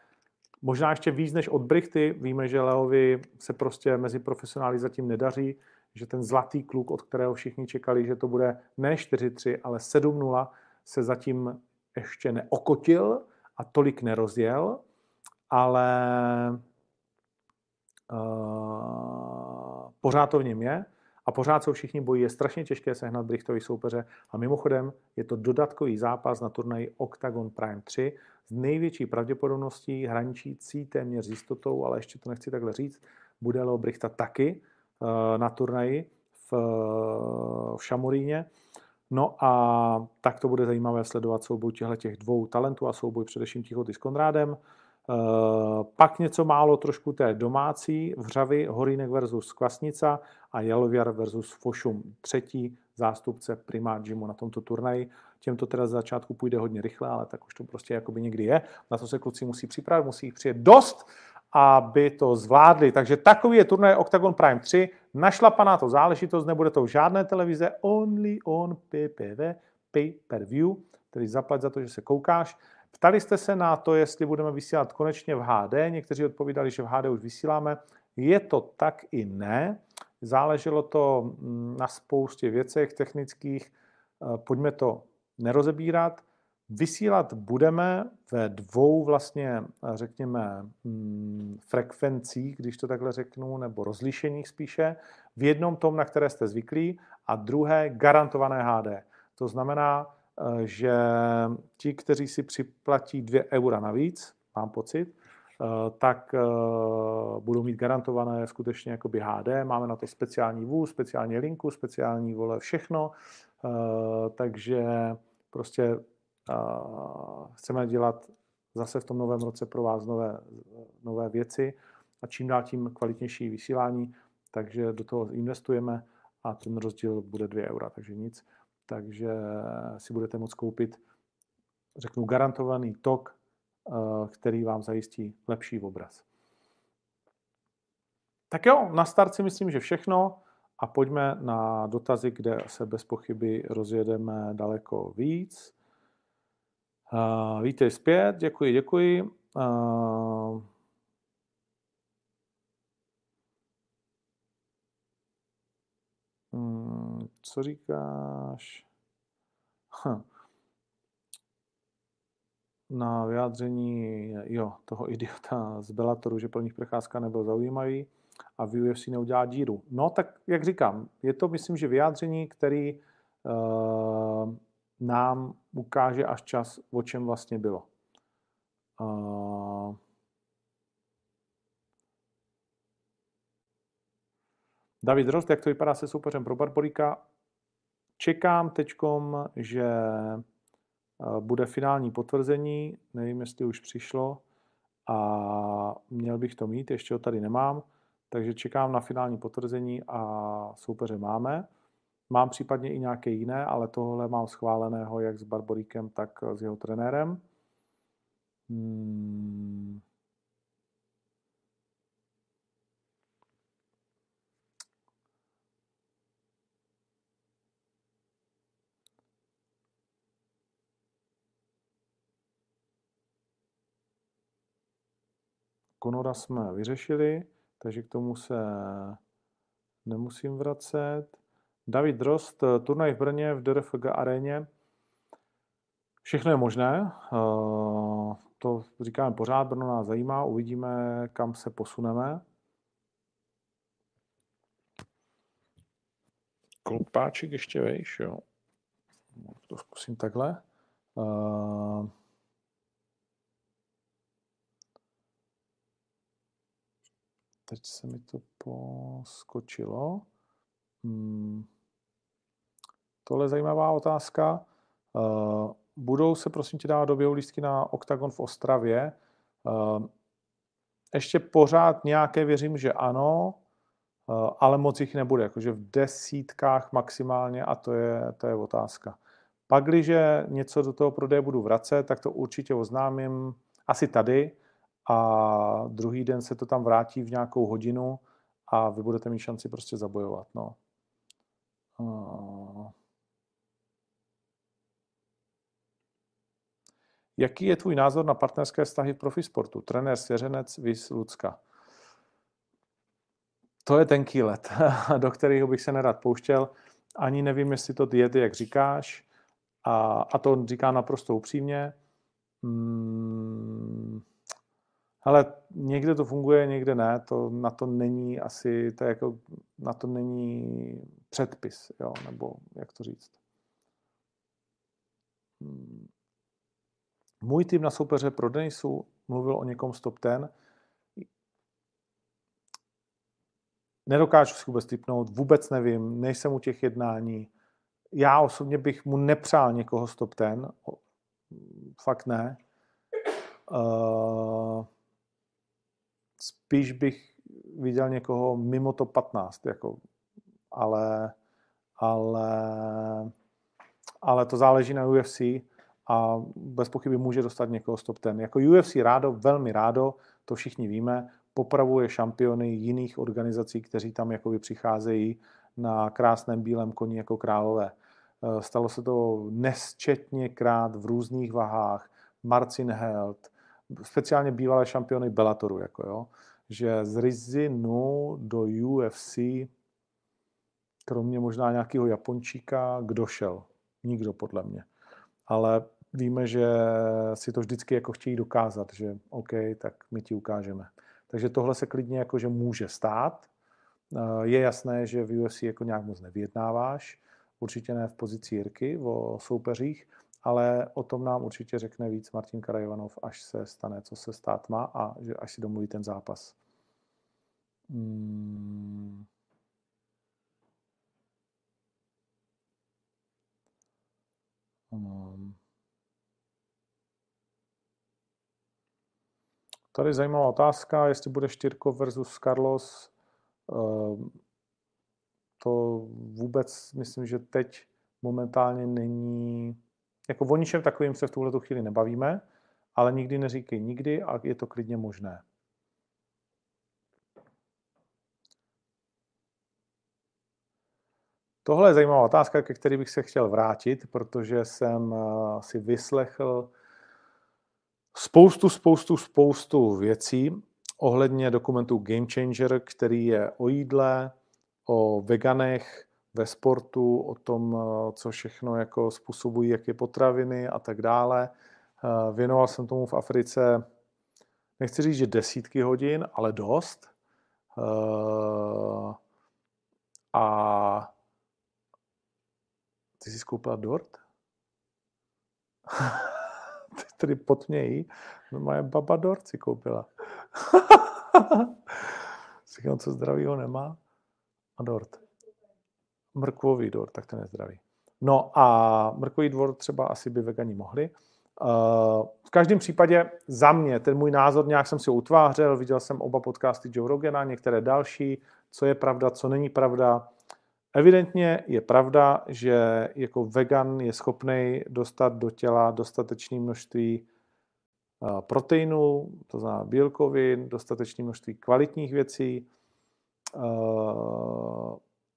možná ještě víc než od Brichty. Víme, že Leovi se prostě mezi profesionály zatím nedaří, že ten zlatý kluk, od kterého všichni čekali, že to bude ne 4-3, ale 7-0, se zatím ještě neokotil a tolik nerozjel, ale pořád to v něm je a pořád jsou všichni bojí. Je strašně těžké sehnat Brichtovy soupeře a mimochodem je to dodatkový zápas na turnaji Octagon Prime 3, s největší pravděpodobností, hraničící téměř jistotou, ale ještě to nechci takhle říct, bude Leo Brichta taky na turnaji v Šamoríně. No a tak to bude zajímavé sledovat souboj těch 2 talentů a souboj především Tichoty s Konrádem. Pak něco málo trošku té domácí vřavy, Horínek versus Kvasnica a Jalověr versus Fošum, třetí zástupce Prima Gymu na tomto turnaji. Těmto teda z začátku půjde hodně rychle, ale tak už to prostě jakoby někdy je. Na to se kluci musí připravit, musí jich přijet dost, aby to zvládli. Takže takový je turnaj Octagon Prime 3. Našlapaná to záležitost, nebude to v žádné televize, only on PPV, pay per view, tedy zaplať za to, že se koukáš. Ptali jste se na to, jestli budeme vysílat konečně v HD. Někteří odpovídali, že v HD už vysíláme. Je to tak i ne. Záleželo to na spoustě věcech technických. Pojďme to nerozebírat. Vysílat budeme ve 2 vlastně, řekněme, frekvencích, když to takhle řeknu, nebo rozlišeních spíše. V jednom tom, na které jste zvyklí, a druhé garantované HD. To znamená, že ti, kteří si připlatí 2 eura navíc, mám pocit, tak budou mít garantované skutečně jakoby HD. Máme na to speciální vůz, speciální linku, speciální vole, všechno. Takže prostě chceme dělat zase v tom novém roce pro vás nové věci a čím dál tím kvalitnější vysílání, takže do toho investujeme a ten rozdíl bude 2 eura, takže nic. Takže si budete moct koupit, řeknu, garantovaný tok, který vám zajistí lepší obraz. Tak jo, na start si myslím, že všechno a pojďme na dotazy, kde se bez pochyby rozjedeme daleko víc. Vítej zpět, děkuji. Co říkáš? Na vyjádření toho idiota z Bellatoru, že pro nich Procházka nebyl zaujímavý a v UFC neudělá díru. No tak, jak říkám, je to, myslím, že vyjádření, který nám ukáže až čas, o čem vlastně bylo. David Rost, jak to vypadá se soupeřem pro Barboríka? Čekám teďkom, že bude finální potvrzení, nevím, jestli už přišlo a měl bych to mít, ještě ho tady nemám, takže čekám na finální potvrzení a soupeře máme. Mám případně i nějaké jiné, ale tohle mám schváleného jak s Barboríkem, tak s jeho trenérem. Conora jsme vyřešili, takže k tomu se nemusím vracet. David Drost, turnaj v Brně v DRFG aréně. Všechno je možné, to říkáme pořád, Brno nás zajímá, uvidíme, kam se posuneme. Klopáček ještě vejš, jo. To zkusím takhle. Teď se mi to poskočilo. Tohle je zajímavá otázka. Budou se, prosím tě, dávat doběhu lístky na Octagon v Ostravě? Ještě pořád nějaké věřím, že ano, ale moc jich nebude. Jakože v desítkách maximálně a to je otázka. Pak, když něco do toho prodeje budu vracet, tak to určitě oznámím asi tady a druhý den se to tam vrátí v nějakou hodinu a vy budete mít šanci prostě zabojovat. No. Jaký je tvůj názor na partnerské vztahy v profisportu? Trenér svěřenec Vys Lucka. To je tenký let, do kterého bych se nerad pouštěl. Ani nevím, jestli to je ty, jak říkáš. A to říkám naprosto upřímně. Ale někde to funguje, někde ne. Na to není předpis, jo, nebo jak to říct. Můj tým na soupeře pro Denisu, mluvil o někom z top 10. Nedokážu si vůbec tipnout, vůbec nevím, nejsem u těch jednání. Já osobně bych mu nepřál někoho z top 10, fakt ne. Spíš bych viděl někoho mimo top 15, jako, ale to záleží na UFC a bez pochyby může dostat někoho z top 10. Jako UFC rádo, velmi rádo, to všichni víme, popravuje šampiony jiných organizací, kteří tam jakoby přicházejí na krásném bílém koni jako králové. Stalo se to nesčetněkrát v různých vahách. Marcin Held, speciálně bývalé šampiony Bellatoru, jako jo, že z Rizinu do UFC, kromě možná nějakého Japončíka, kdo šel? Nikdo podle mě. Ale víme, že si to vždycky jako chtějí dokázat, že OK, tak my ti ukážeme. Takže tohle se klidně jako, že může stát. Je jasné, že v UFC jako nějak moc nevyjednáváš, určitě ne v pozici Jirky o soupeřích, ale o tom nám určitě řekne víc Martin Karajanov, až se stane, co se stát má a až si domluví ten zápas. Tady zajímavá otázka, jestli bude Štyrko versus Carlos. To vůbec, myslím, že teď momentálně není... Jako o ničem takovým se v tuhletu chvíli nebavíme, ale nikdy neříkej nikdy a je to klidně možné. Tohle je zajímavá otázka, ke které bych se chtěl vrátit, protože jsem si vyslechl spoustu věcí ohledně dokumentu Game Changer, který je o jídle, o veganech, ve sportu, o tom, co všechno jako způsobují, jak je potraviny a tak dále. Věnoval jsem tomu v Africe, nechci říct, že desítky hodin, ale dost. A ty jsi koupila dort? Ty tady potmějí. Moje baba dort si koupila. Říkám, co zdravýho nemá. A dort. Mrkvový dort, tak to nezdravý. No a mrkvový dort třeba asi by vegani mohli. V každém případě za mě, ten můj názor nějak jsem si utvářel, viděl jsem oba podcasty Joe Rogana, některé další, co je pravda, co není pravda. Evidentně je pravda, že jako vegan je schopný dostat do těla dostatečné množství proteinů, to znamená bílkovin, dostatečné množství kvalitních věcí,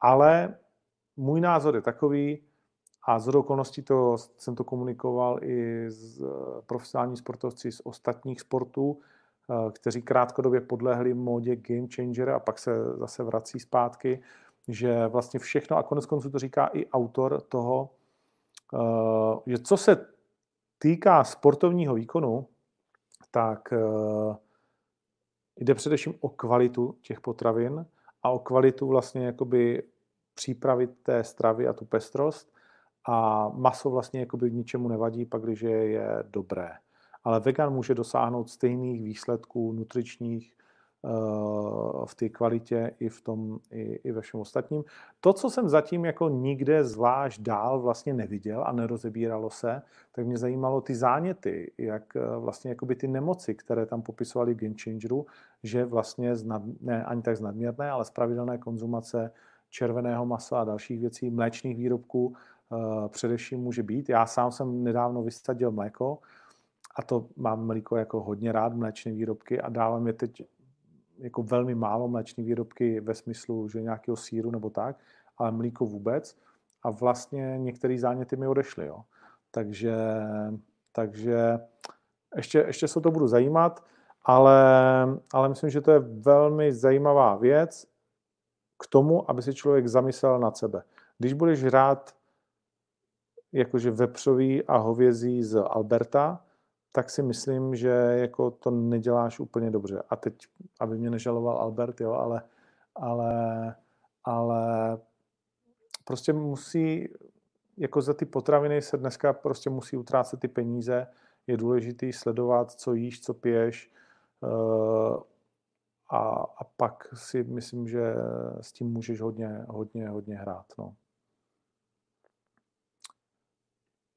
ale můj názor je takový, a z okolností to jsem to komunikoval i s profesionální sportovci z ostatních sportů, kteří krátkodobě podlehli módě Game Changer a pak se zase vrací zpátky, že vlastně všechno, a koneckonců to říká i autor toho, že co se týká sportovního výkonu, tak jde především o kvalitu těch potravin a o kvalitu vlastně jakoby přípravy té stravy a tu pestrost. A maso vlastně jakoby ničemu nevadí, pak když je dobré. Ale vegan může dosáhnout stejných výsledků nutričních v té kvalitě i v tom, i ve všem ostatním. To, co jsem zatím jako nikde zvlášť dál vlastně neviděl a nerozebíralo se, tak mě zajímalo ty záněty, jak vlastně jakoby ty nemoci, které tam popisovali v Game Changeru, že vlastně ne ani tak z nadměrné, ale z pravidelné konzumace červeného masa a dalších věcí, mléčných výrobků, především může být. Já sám jsem nedávno vysadil mléko a to mám mléko jako hodně rád, mléčné výrobky a dávám je teď jako velmi málo mléčné výrobky ve smyslu, že nějakého sýru nebo tak, ale mléko vůbec a vlastně některé záněty mi odešly. Jo. Takže ještě se to budu zajímat, ale myslím, že to je velmi zajímavá věc k tomu, aby si člověk zamyslel nad sebe. Když budeš hrát jakože vepřový a hovězí z Alberta, tak si myslím, že jako to neděláš úplně dobře. A teď, aby mě nežaloval Albert, jo, ale prostě musí, jako za ty potraviny se dneska prostě musí utrácet ty peníze. Je důležitý sledovat, co jíš, co piješ a pak si myslím, že s tím můžeš hodně hrát, no.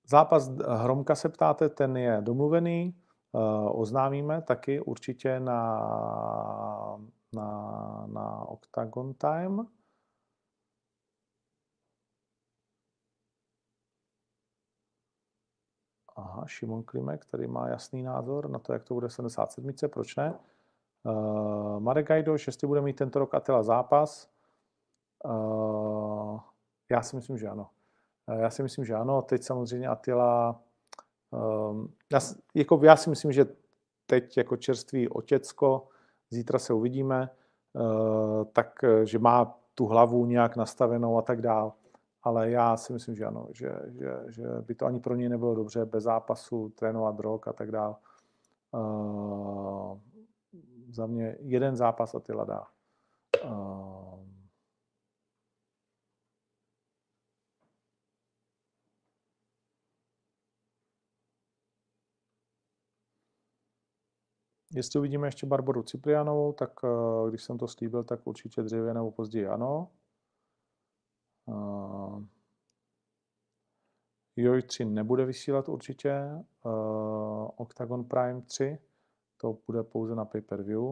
Zápas Hromka se ptáte, ten je domluvený, oznámíme taky určitě na Octagon Time. Aha, Šimon Klimek, který má jasný názor na to, jak to bude v 77. Proč ne? Marek Gajdoš, jestli bude mít tento rok Atila zápas? Já si myslím, že ano. Teď samozřejmě Atila, já si myslím, že teď jako čerstvý otecko, zítra se uvidíme, tak, že má tu hlavu nějak nastavenou a tak dál, ale já si myslím, že ano, že by to ani pro něj nebylo dobře bez zápasu, trénovat rok a tak dál. Za mě jeden zápas Atila dá. Jestli uvidíme ještě Barboru Ciprianovou, tak když jsem to slíbil, tak určitě dříve nebo později ano. Joj 3 nebude vysílat určitě, Octagon Prime 3, to bude pouze na pay-per-view.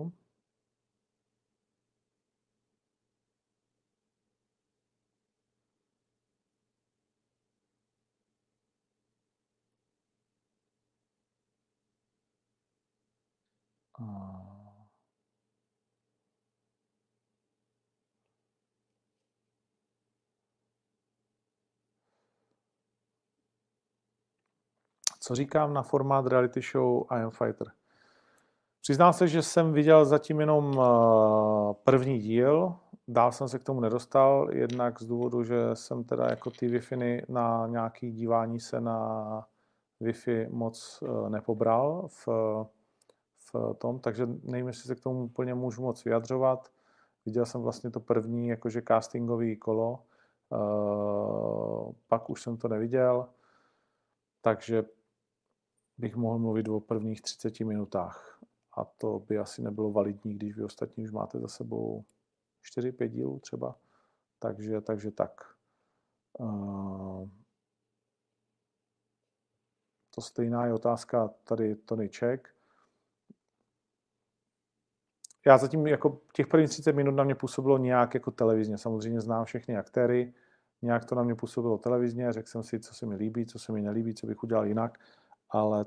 Co říkám na formát reality show I Am Fighter? Přiznám se, že jsem viděl zatím jenom první díl, dál jsem se k tomu nedostal, jednak z důvodu, že jsem teda jako ty Wi-Fi na nějaký dívání se na Wi-Fi moc nepobral v tom, takže nevím, jestli se k tomu úplně můžu moc vyjadřovat. Viděl jsem vlastně to první, jakože castingové kolo, pak už jsem to neviděl, takže bych mohl mluvit o prvních 30 minutách. A to by asi nebylo validní, když vy ostatní už máte za sebou 4-5 dílů třeba. Takže tak. To stejná je otázka tady Tony Čech. já zatím jako těch prvních 30 minut na mě působilo nějak jako televizně. Samozřejmě znám všechny aktéry, nějak to na mě působilo televizně, řekl jsem si, co se mi líbí, co se mi nelíbí, co bych udělal jinak, ale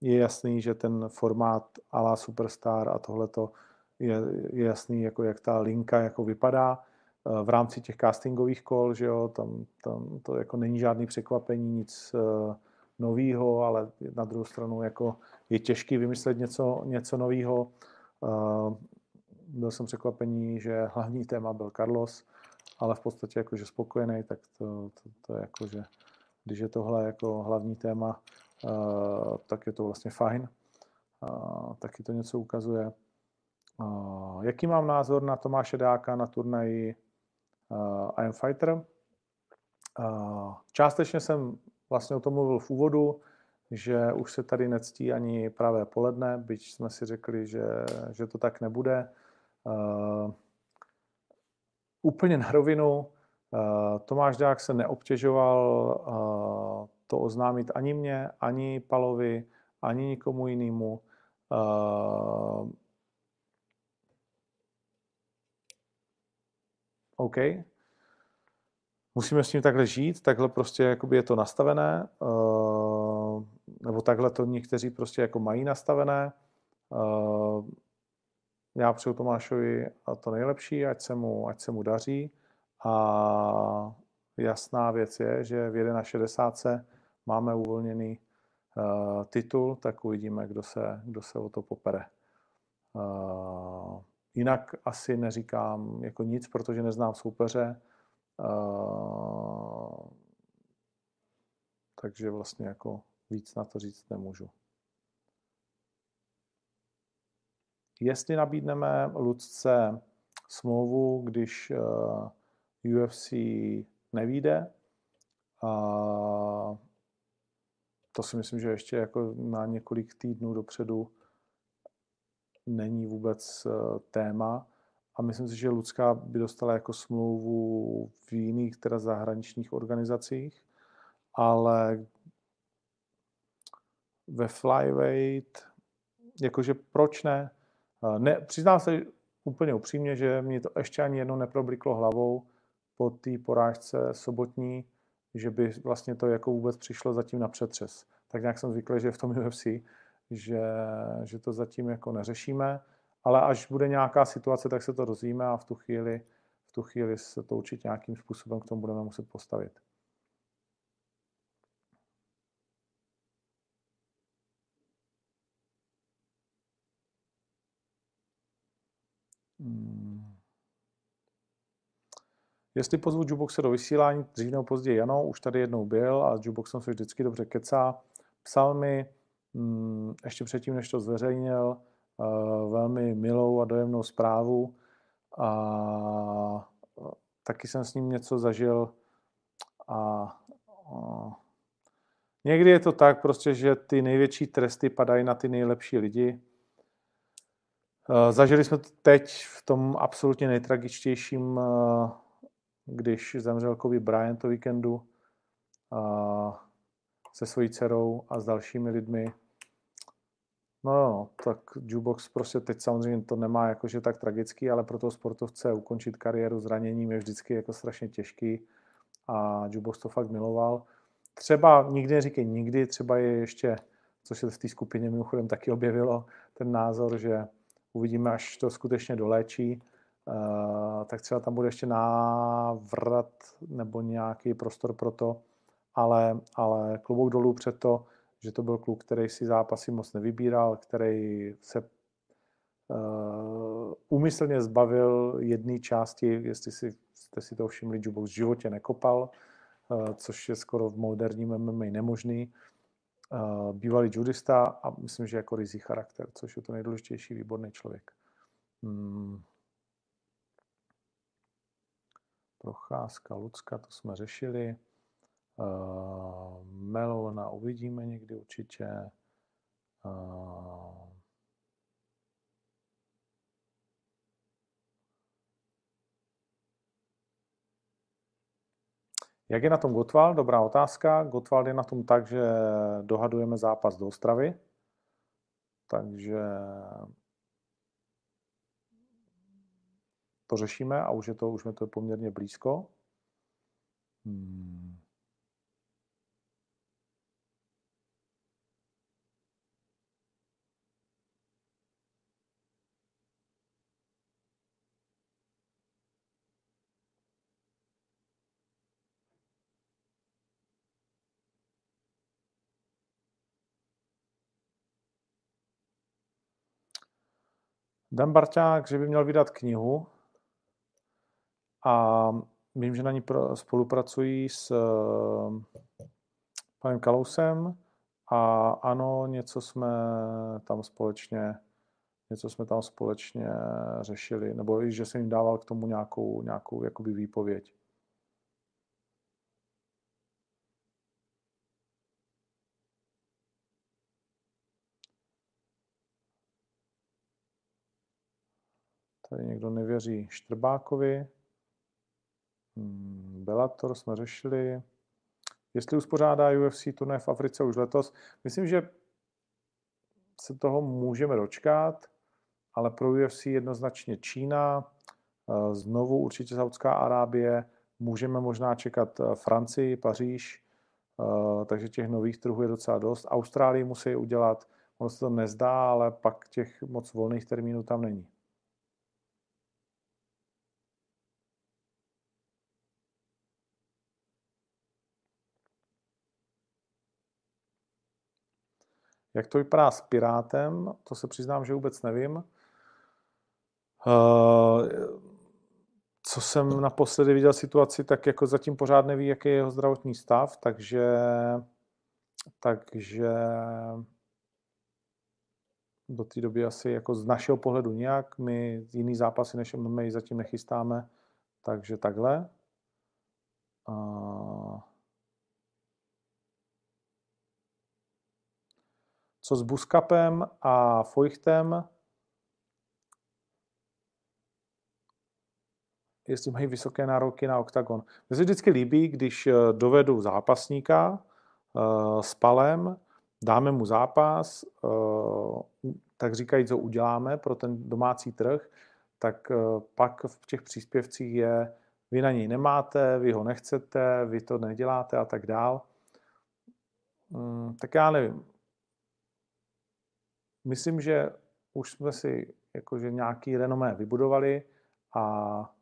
je jasný, že ten formát à la Superstar a tohleto je jasný, jako jak ta linka jako vypadá v rámci těch castingových kol, že jo, tam to jako není žádný překvapení, nic novýho, ale na druhou stranu jako je těžký vymyslet něco novýho. Byl jsem překvapený, že hlavní téma byl Carlos, ale v podstatě jakože spokojený, tak to je jakože, když je tohle jako hlavní téma, tak je to vlastně fajn. Taky to něco ukazuje. Jaký mám názor na Tomáše Dáka na turnaji I Am Fighter? Částečně jsem vlastně o tom mluvil v úvodu, že už se tady nectí ani pravé poledne, byť jsme si řekli, že to tak nebude. Úplně na rovinu, Tomáš Dák se neobtěžoval to oznámit ani mě, ani Palovi, ani nikomu jinému. OK. Musíme s tím takhle žít, takhle prostě jakoby je to nastavené, nebo takhle to někteří prostě jako mají nastavené. Já přeju Tomášovi to nejlepší, ať se mu daří. A jasná věc je, že v 61. máme uvolněný titul, tak uvidíme, kdo se o to popere. Jinak asi neříkám jako nic, protože neznám soupeře. Takže vlastně jako víc na to říct nemůžu. Jestli nabídneme Lucce smlouvu, když UFC nevyjde, to si myslím, že ještě jako na několik týdnů dopředu není vůbec téma. A myslím si, že Lucka by dostala jako smlouvu v jiných, teda zahraničních organizacích, ale ve flyweight, jakože proč ne? Přiznám se úplně upřímně, že mě to ještě ani jednou neprobliklo hlavou po té porážce sobotní, že by vlastně to jako vůbec přišlo zatím na přetřes. Tak nějak jsem zvyklý, že v tom UFC, že to zatím jako neřešíme, ale až bude nějaká situace, tak se to dozvíme a v tu chvíli se to určitě nějakým způsobem k tomu budeme muset postavit. Jestli pozvu Juboxe do vysílání, dřív nebo později, ano, už tady jednou byl a s Juboxem se vždycky dobře kecá. Psal mi, ještě předtím, než to zveřejnil, velmi milou a dojemnou zprávu a taky jsem s ním něco zažil a někdy je to tak prostě, že ty největší tresty padají na ty nejlepší lidi. Zažili jsme to teď v tom absolutně nejtragičtějším, když zemřel Kobe Bryant o víkendu se svojí dcerou a s dalšími lidmi. No, tak Jubox prostě teď samozřejmě to nemá jakože tak tragický, ale pro toho sportovce ukončit kariéru zraněním je vždycky jako strašně těžký a Jubox to fakt miloval. Třeba, nikdy neříkej nikdy, třeba je ještě, což se v té skupině mimochodem taky objevilo, ten názor, že uvidíme, až to skutečně doléčí, tak třeba tam bude ještě návrat nebo nějaký prostor pro to, ale klobouk dolů před to, že to byl kluk, který si zápasy moc nevybíral, který se úmyslně zbavil jedné části, jestli jste si to všimli, Jubox v životě nekopal, což je skoro v moderním MMA nemožný. Bývalý judista a myslím, že jako ryzí charakter, což je to nejdůležitější, výborný člověk. Procházka, Lucka, to jsme řešili. Melona uvidíme někdy určitě. Jak je na tom Gottwald? Dobrá otázka. Gottwald je na tom tak, že dohadujeme zápas do Ostravy. Takže to řešíme a už mi to je poměrně blízko. Dan Barťák, že by měl vydat knihu a vím, že na ní spolupracují s panem Kalousem a ano, něco jsme tam společně řešili, nebo i, že jsem jim dával k tomu nějakou jakoby výpověď. Tady někdo nevěří Štrbákovi. Bellator jsme řešili. Jestli uspořádá UFC turné v Africe už letos. Myslím, že se toho můžeme dočkat, ale pro UFC jednoznačně Čína, znovu určitě Saudská Arábie, můžeme možná čekat Francii, Paříž, takže těch nových trhů je docela dost. Austrálii musí udělat, ono se to nezdá, ale pak těch moc volných termínů tam není. Jak to vypadá s Pirátem, to se přiznám, že vůbec nevím. Co jsem naposledy viděl situaci, tak jako zatím pořád neví, jaký je jeho zdravotní stav, takže do té doby asi jako z našeho pohledu nějak. My jiný zápasy než MMA zatím nechystáme, takže takhle. Co s Buskapem a Fojchtem? Jestli mají vysoké nároky na Octagon. Mně se vždycky líbí, když dovedu zápasníka s palem, dáme mu zápas, tak říkají, co uděláme pro ten domácí trh, tak pak v těch příspěvcích je, vy na něj nemáte, vy ho nechcete, vy to neděláte a tak dál. Tak já nevím. Myslím, že už jsme si jakože nějaký renomé vybudovali a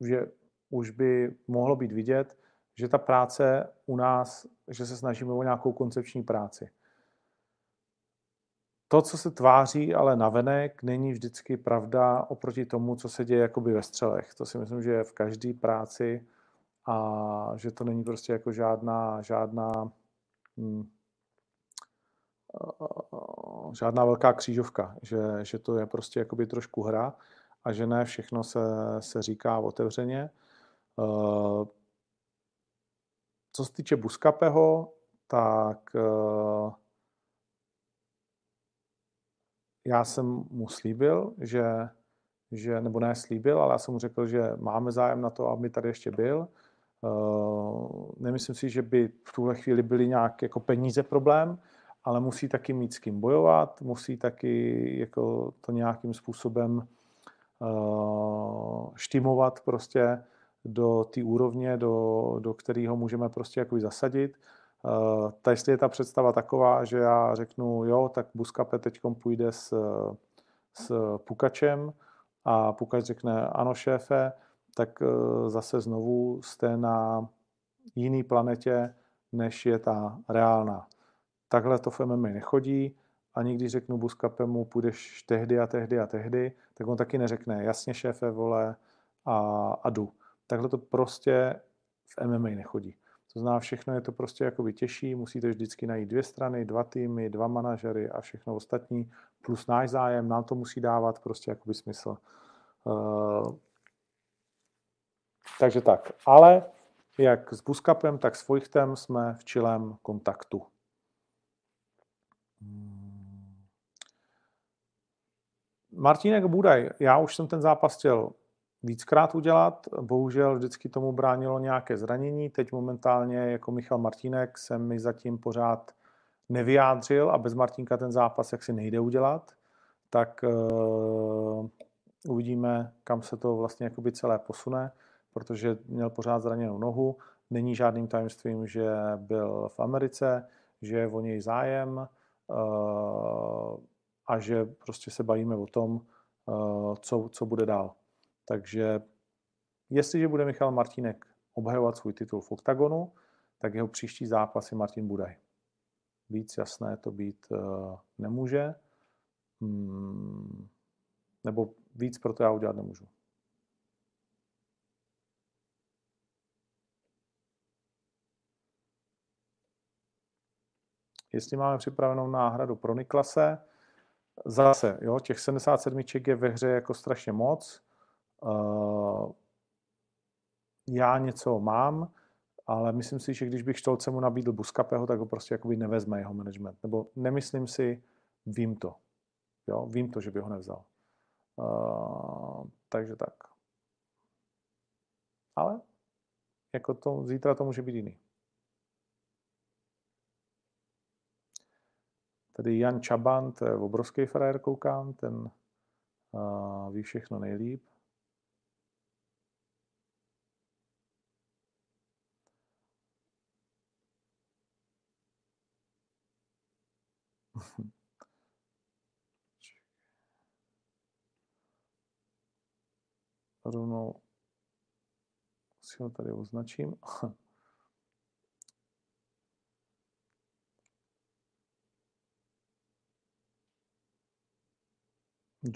že už by mohlo být vidět, že ta práce u nás, že se snažíme o nějakou koncepční práci. To, co se tváří, ale navenek, není vždycky pravda oproti tomu, co se děje jakoby ve střelech. To si myslím, že je v každé práci a že to není prostě jako žádná velká křížovka, že to je prostě jakoby trošku hra a že ne všechno se říká otevřeně. Co se týče Buskapeho, tak já jsem mu slíbil, že nebo ne slíbil, ale já jsem mu řekl, že máme zájem na to, aby tady ještě byl. Nemyslím si, že by v tuhle chvíli byly nějak jako peníze problém, ale musí taky mít s kým bojovat, musí taky jako to nějakým způsobem štimovat prostě do té úrovně, do kterého můžeme prostě jakoby zasadit. Ta, jestli je ta představa taková, že já řeknu, jo, tak Buskape teďkom půjde s Pukačem a Pukač řekne, ano šéfe, tak zase znovu jste na jiný planetě, než je ta reálná. Takhle to v MMA nechodí a nikdy řeknu Buskapemu, půjdeš tehdy a tehdy a tehdy, tak on taky neřekne, jasně šéfe, vole a jdu. Takhle to prostě v MMA nechodí. To znamená, všechno je to prostě jakoby těžší, musíte vždycky najít dvě strany, dva týmy, dva manažery a všechno ostatní, plus náš zájem, nám to musí dávat prostě jakoby smysl. Takže tak, ale jak s Buskapem, tak s Fojchtem jsme v čilém kontaktu. Martínek Budaj, já už jsem ten zápas chtěl víckrát udělat, bohužel vždycky tomu bránilo nějaké zranění, teď momentálně jako Michal Martínek se mi zatím pořád nevyjádřil a bez Martínka ten zápas jaksi nejde udělat, tak uvidíme, kam se to vlastně jakoby celé posune, protože měl pořád zraněnou nohu. Není žádným tajemstvím, že byl v Americe, že je o něj zájem a že prostě se bavíme o tom, co bude dál. Takže jestliže bude Michal Martínek obhajovat svůj titul v Octagonu, tak jeho příští zápas je Martin Budaj. Víc jasné to být nemůže, nebo víc proto já udělat nemůžu. Jestli máme připravenou náhradu pro Niklase, zase, jo, těch 77 je ve hře jako strašně moc. Já něco mám, ale myslím si, že když bych Štolcemu nabídl Buskapeho, tak ho prostě jakoby nevezme jeho management. Nebo nemyslím si, vím to. Jo, vím to, že by ho nevzal. Takže tak. Ale jako to, zítra to může být jiný. Tady Jan Čaban, to je obrovský frajer, koukám, ten ví všechno nejlíp. Rovnou si ho tady označím.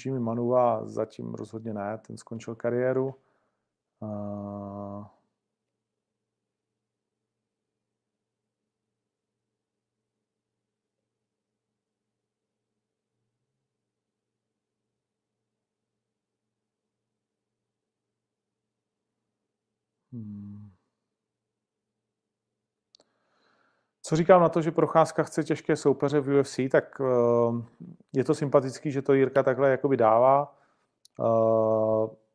Jimmy Manuva zatím rozhodně ne, ten skončil kariéru. Co říkám na to, že Procházka chce těžké soupeře v UFC, tak je to sympatický, že to Jirka takhle jakoby dává.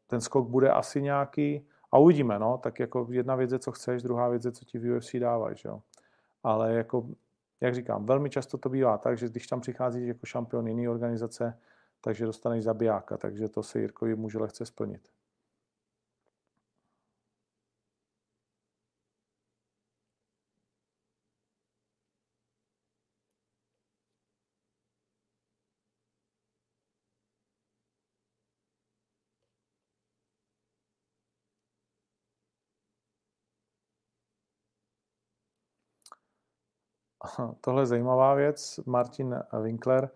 Ten skok bude asi nějaký a uvidíme, no, tak jako jedna věc je, co chceš, druhá věc je, co ti v UFC dávají, jo. Ale jako, jak říkám, velmi často to bývá tak, že když tam přicházíš jako šampion jiný organizace, takže dostaneš zabijáka, takže to se Jirkovi může lehce splnit. Tohle je zajímavá věc. Martin Winkler.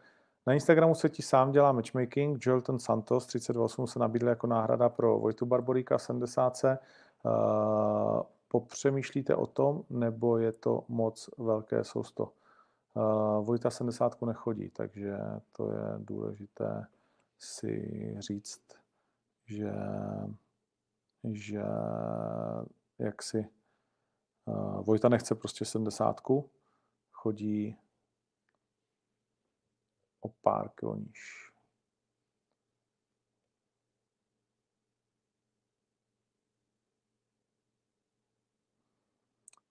Na Instagramu se ti sám dělá matchmaking. Jolton Santos 38 se nabídl jako náhrada pro Vojtu Barboríka 70. Popřemýšlíte o tom, nebo je to moc velké sousto? Vojta 70 nechodí, takže to je důležité si říct, že jak si Vojta nechce prostě 70. Chodí o pár kilo níž.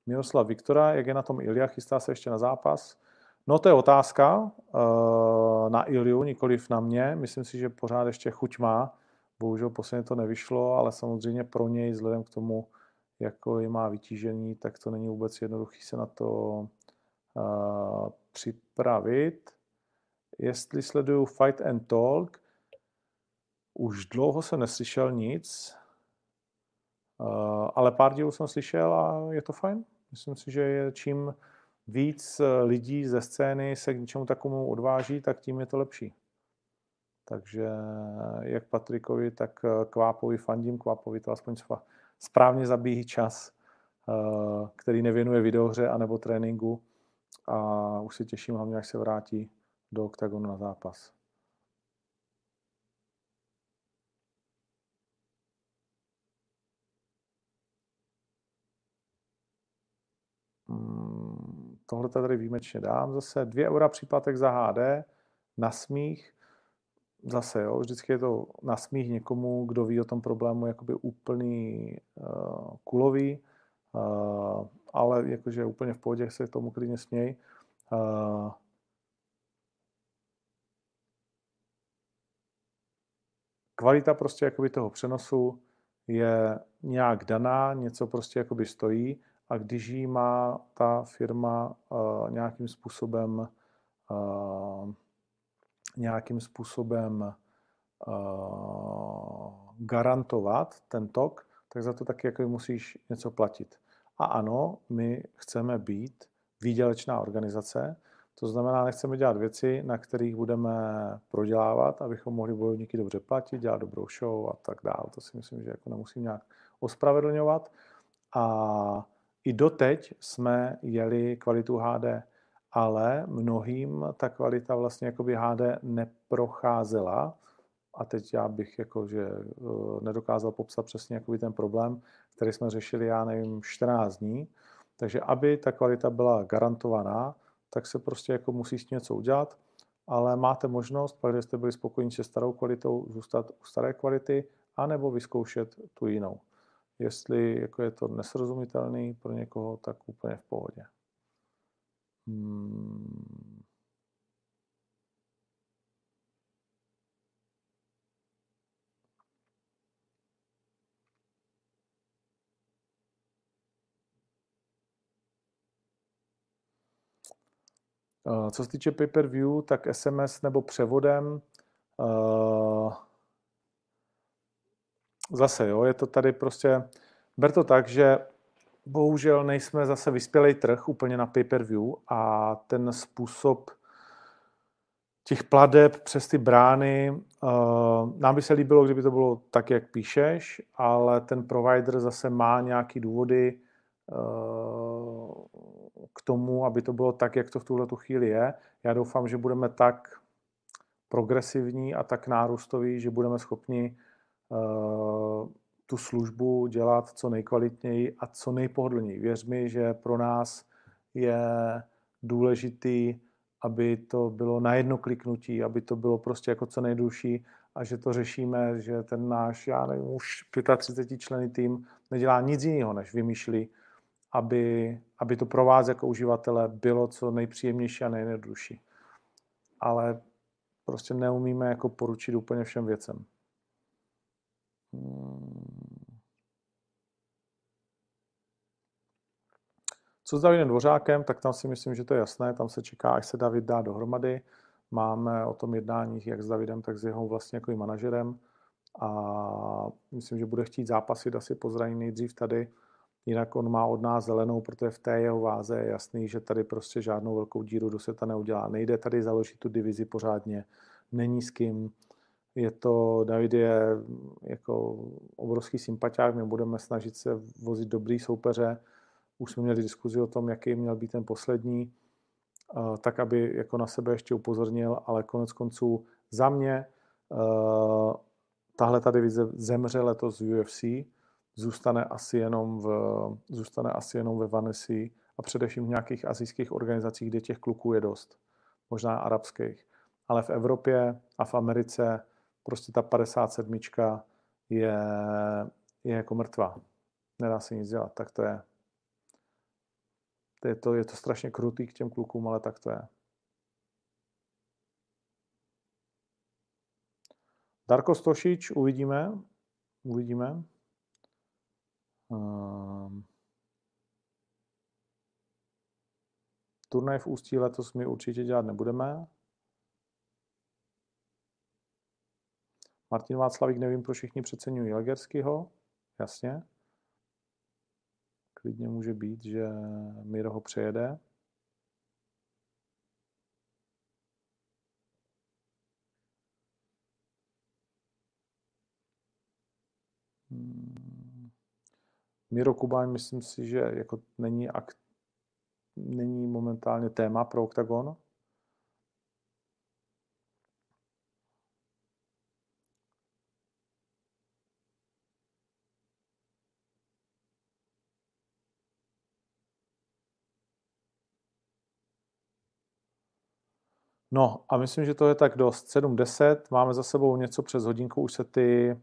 Miroslav Viktora, jak je na tom Ilja, chystá se ještě na zápas? No to je otázka na Ilju, nikoliv na mě. Myslím si, že pořád ještě chuť má. Bohužel posledně to nevyšlo, ale samozřejmě pro něj, vzhledem k tomu, jako je má vytížení, tak to není vůbec jednoduché se na to připravit. Jestli sleduju Fight and Talk, už dlouho jsem neslyšel nic, ale pár dílů jsem slyšel a je to fajn. Myslím si, že je čím víc lidí ze scény se k něčemu takovému odváží, tak tím je to lepší. Takže jak Patrikovi, tak Kvápovi fandím. Kvápovi to aspoň správně zabíjí čas, který nevěnuje videohře anebo tréninku. A už se těším hlavně, až se vrátí do Oktagonu na zápas. Tohle tady výjimečně dám. Zase 2 € příplatek za HD na smích. Zase, jo, vždycky je to na smích někomu, kdo ví o tom problému jakoby úplný kulový. Ale jakože úplně v pohodě, se tomu klidně směj. kvalita prostě jakoby toho přenosu je nějak daná, něco prostě jakoby stojí a když ji má ta firma nějakým způsobem garantovat ten tok, tak za to taky jako musíš něco platit. A ano, my chceme být výdělečná organizace, to znamená, nechceme dělat věci, na kterých budeme prodělávat, abychom mohli bojovníky dobře platit, dělat dobrou show a tak dále. To si myslím, že jako nemusím nějak ospravedlňovat. A i doteď jsme jeli kvalitu HD, ale mnohým ta kvalita vlastně jakoby HD neprocházela. A teď já bych jakože nedokázal popsat přesně jakoby ten problém, který jsme řešili, já nevím, 14 dní. Takže aby ta kvalita byla garantovaná, tak se prostě jako musí s něco udělat, ale máte možnost, pak jste byli spokojení se starou kvalitou, zůstat u staré kvality, anebo vyzkoušet tu jinou. Jestli jako je to nesrozumitelný pro někoho, tak úplně v pohodě. Co se týče pay-per-view, tak SMS nebo převodem. Zase, jo, je to tady prostě... Ber to tak, že bohužel nejsme zase vyspělej trh úplně na pay-per-view a ten způsob těch plateb přes ty brány, nám by se líbilo, kdyby to bylo tak, jak píšeš, ale ten provider zase má nějaký důvody k tomu, aby to bylo tak, jak to v tuhletu chvíli je. Já doufám, že budeme tak progresivní a tak nárůstoví, že budeme schopni tu službu dělat co nejkvalitněji a co nejpohodlněji. Věř mi, že pro nás je důležitý, aby to bylo na jedno kliknutí, aby to bylo prostě jako co nejdužší a že to řešíme, že ten náš, já nevím, už 35 členný tým nedělá nic jiného, než vymýšlí, aby to pro vás jako uživatele bylo co nejpříjemnější a nejjednodušší. Ale prostě neumíme jako poručit úplně všem věcem. Co s Davidem Dvořákem, tak tam si myslím, že to je jasné, tam se čeká, až se David dá dohromady. Máme o tom jednání jak s Davidem, tak s jeho vlastně jako manažerem a myslím, že bude chtít zápasit asi po zranění nejdřív tady. Jinak on má od nás zelenou, protože v té jeho váze je jasný, že tady prostě žádnou velkou díru do světa neudělá. Nejde tady založit tu divizi pořádně, není s kým. Je to, David je jako obrovský sympaťák, my budeme snažit se vozit dobrý soupeře. Už jsme měli diskuzi o tom, jaký měl být ten poslední, tak aby jako na sebe ještě upozornil, ale konec konců za mě tahle ta divize zemře letos z UFC, zůstane asi jenom ve Vanessii a především v nějakých asijských organizacích, kde těch kluků je dost, možná arabských. Ale v Evropě a v Americe prostě ta 57 je jako mrtvá. Nedá se nic dělat, tak to je. Je to strašně krutý k těm klukům, ale tak to je. Darko Stošič, uvidíme. Turnaj v Ústí letos my určitě dělat nebudeme. Martin Václavík, nevím, proč všichni přeceňují Legerskyho. Jasně. Klidně může být, že Miro ho přejede. Miro Kubáň, myslím si, že jako není momentálně téma pro Octagon. No a myslím, že to je tak dost. 7:10, máme za sebou něco přes hodinku, už se ty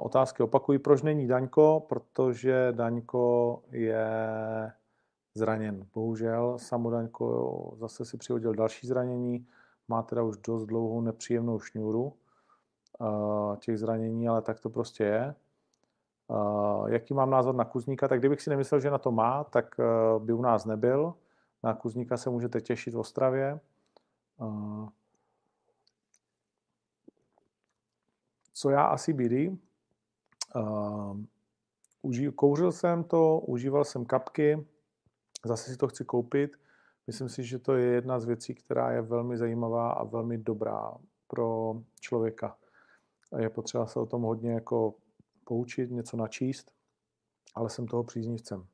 otázky opakují. Proč není Daňko? Protože Daňko je zraněn. Bohužel, samo Daňko zase si přihodil další zranění, má teda už dost dlouhou nepříjemnou šňůru, těch zranění, ale tak to prostě je. Jaký mám názor na Kuzníka? Tak kdybych si nemyslel, že na to má, tak by u nás nebyl. Na Kuzníka se můžete těšit v Ostravě. Co já asi bydím? Kouřil jsem to, užíval jsem kapky, zase si to chci koupit. Myslím si, že to je jedna z věcí, která je velmi zajímavá a velmi dobrá pro člověka. Je potřeba se o tom hodně jako poučit, něco načíst, ale jsem toho příznivcem.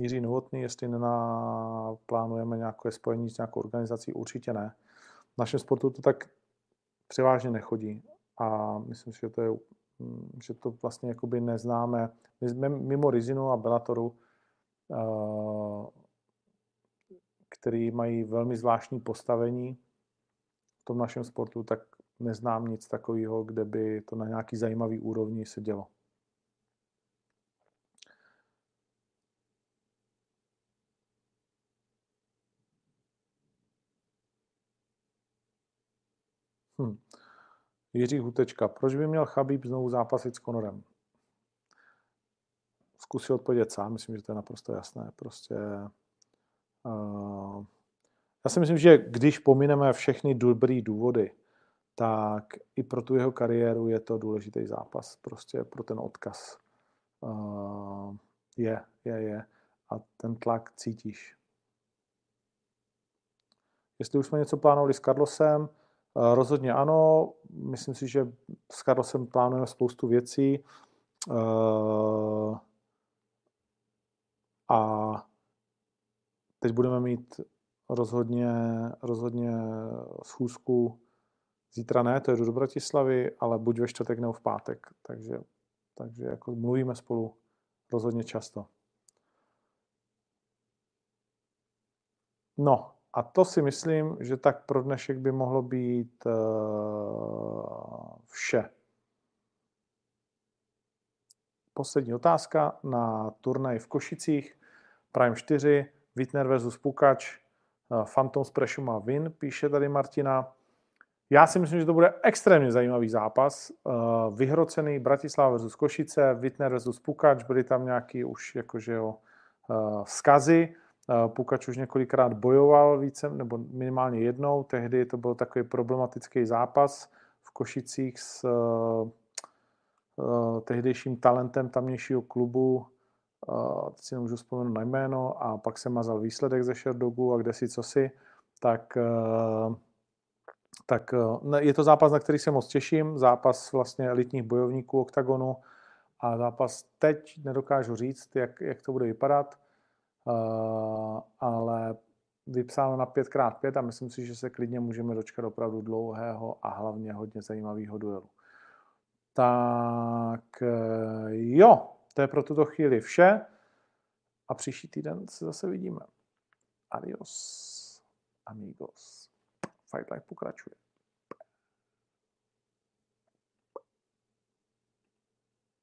Jiří Novotný, jestli nenaplánujeme nějaké spojení s nějakou organizací, určitě ne. V našem sportu to tak převážně nechodí a myslím, že to je, že to vlastně jakoby neznáme. My jsme mimo Rizinu a Bellatoru, který mají velmi zvláštní postavení v tom našem sportu, tak neznám nic takového, kde by to na nějaký zajímavý úrovni se dělo. Jiří Hutečka. Proč by měl Khabib znovu zápasit s Conorem? Zkusím odpovědět sám, myslím, že to je naprosto jasné. Prostě, já si myslím, že když pomineme všechny dobrý důvody, tak i pro tu jeho kariéru je to důležitý zápas. Prostě pro ten odkaz. Je. A ten tlak cítíš. Jestli už jsme něco plánovali s Carlosem, rozhodně ano. Myslím si, že s Carlosem plánujeme spoustu věcí. A teď budeme mít rozhodně schůzku. Zítra ne, to jedu do Bratislavy, ale buď ve čtvrtek nebo v pátek. Takže jako mluvíme spolu rozhodně často. No. A to si myslím, že tak pro dnešek by mohlo být vše. Poslední otázka na turnaj v Košicích. Prime 4, Wittner versus Pukač, Phantom z Prešuma win, píše tady Martina. Já si myslím, že to bude extrémně zajímavý zápas. Vyhrocený Bratislava versus Košice, Wittner versus Pukač, byly tam nějaký už jakože vzkazy. Pukač už několikrát bojoval nebo minimálně jednou. Tehdy to byl takový problematický zápas v Košicích s tehdejším talentem tamnějšího klubu. Teď si nemůžu vzpomenout na jméno a pak se mazal výsledek ze Šerdogu a kdesi cosi. Tak je to zápas, na který se moc těším. Zápas vlastně elitních bojovníků Octagonu a zápas teď nedokážu říct, jak to bude vypadat. Ale vypsáno na 5x5 a myslím si, že se klidně můžeme dočkat opravdu dlouhého a hlavně hodně zajímavého duelu. Tak jo, to je pro tuto chvíli vše a příští týden se zase vidíme. Adios, amigos. Fight Life pokračuje.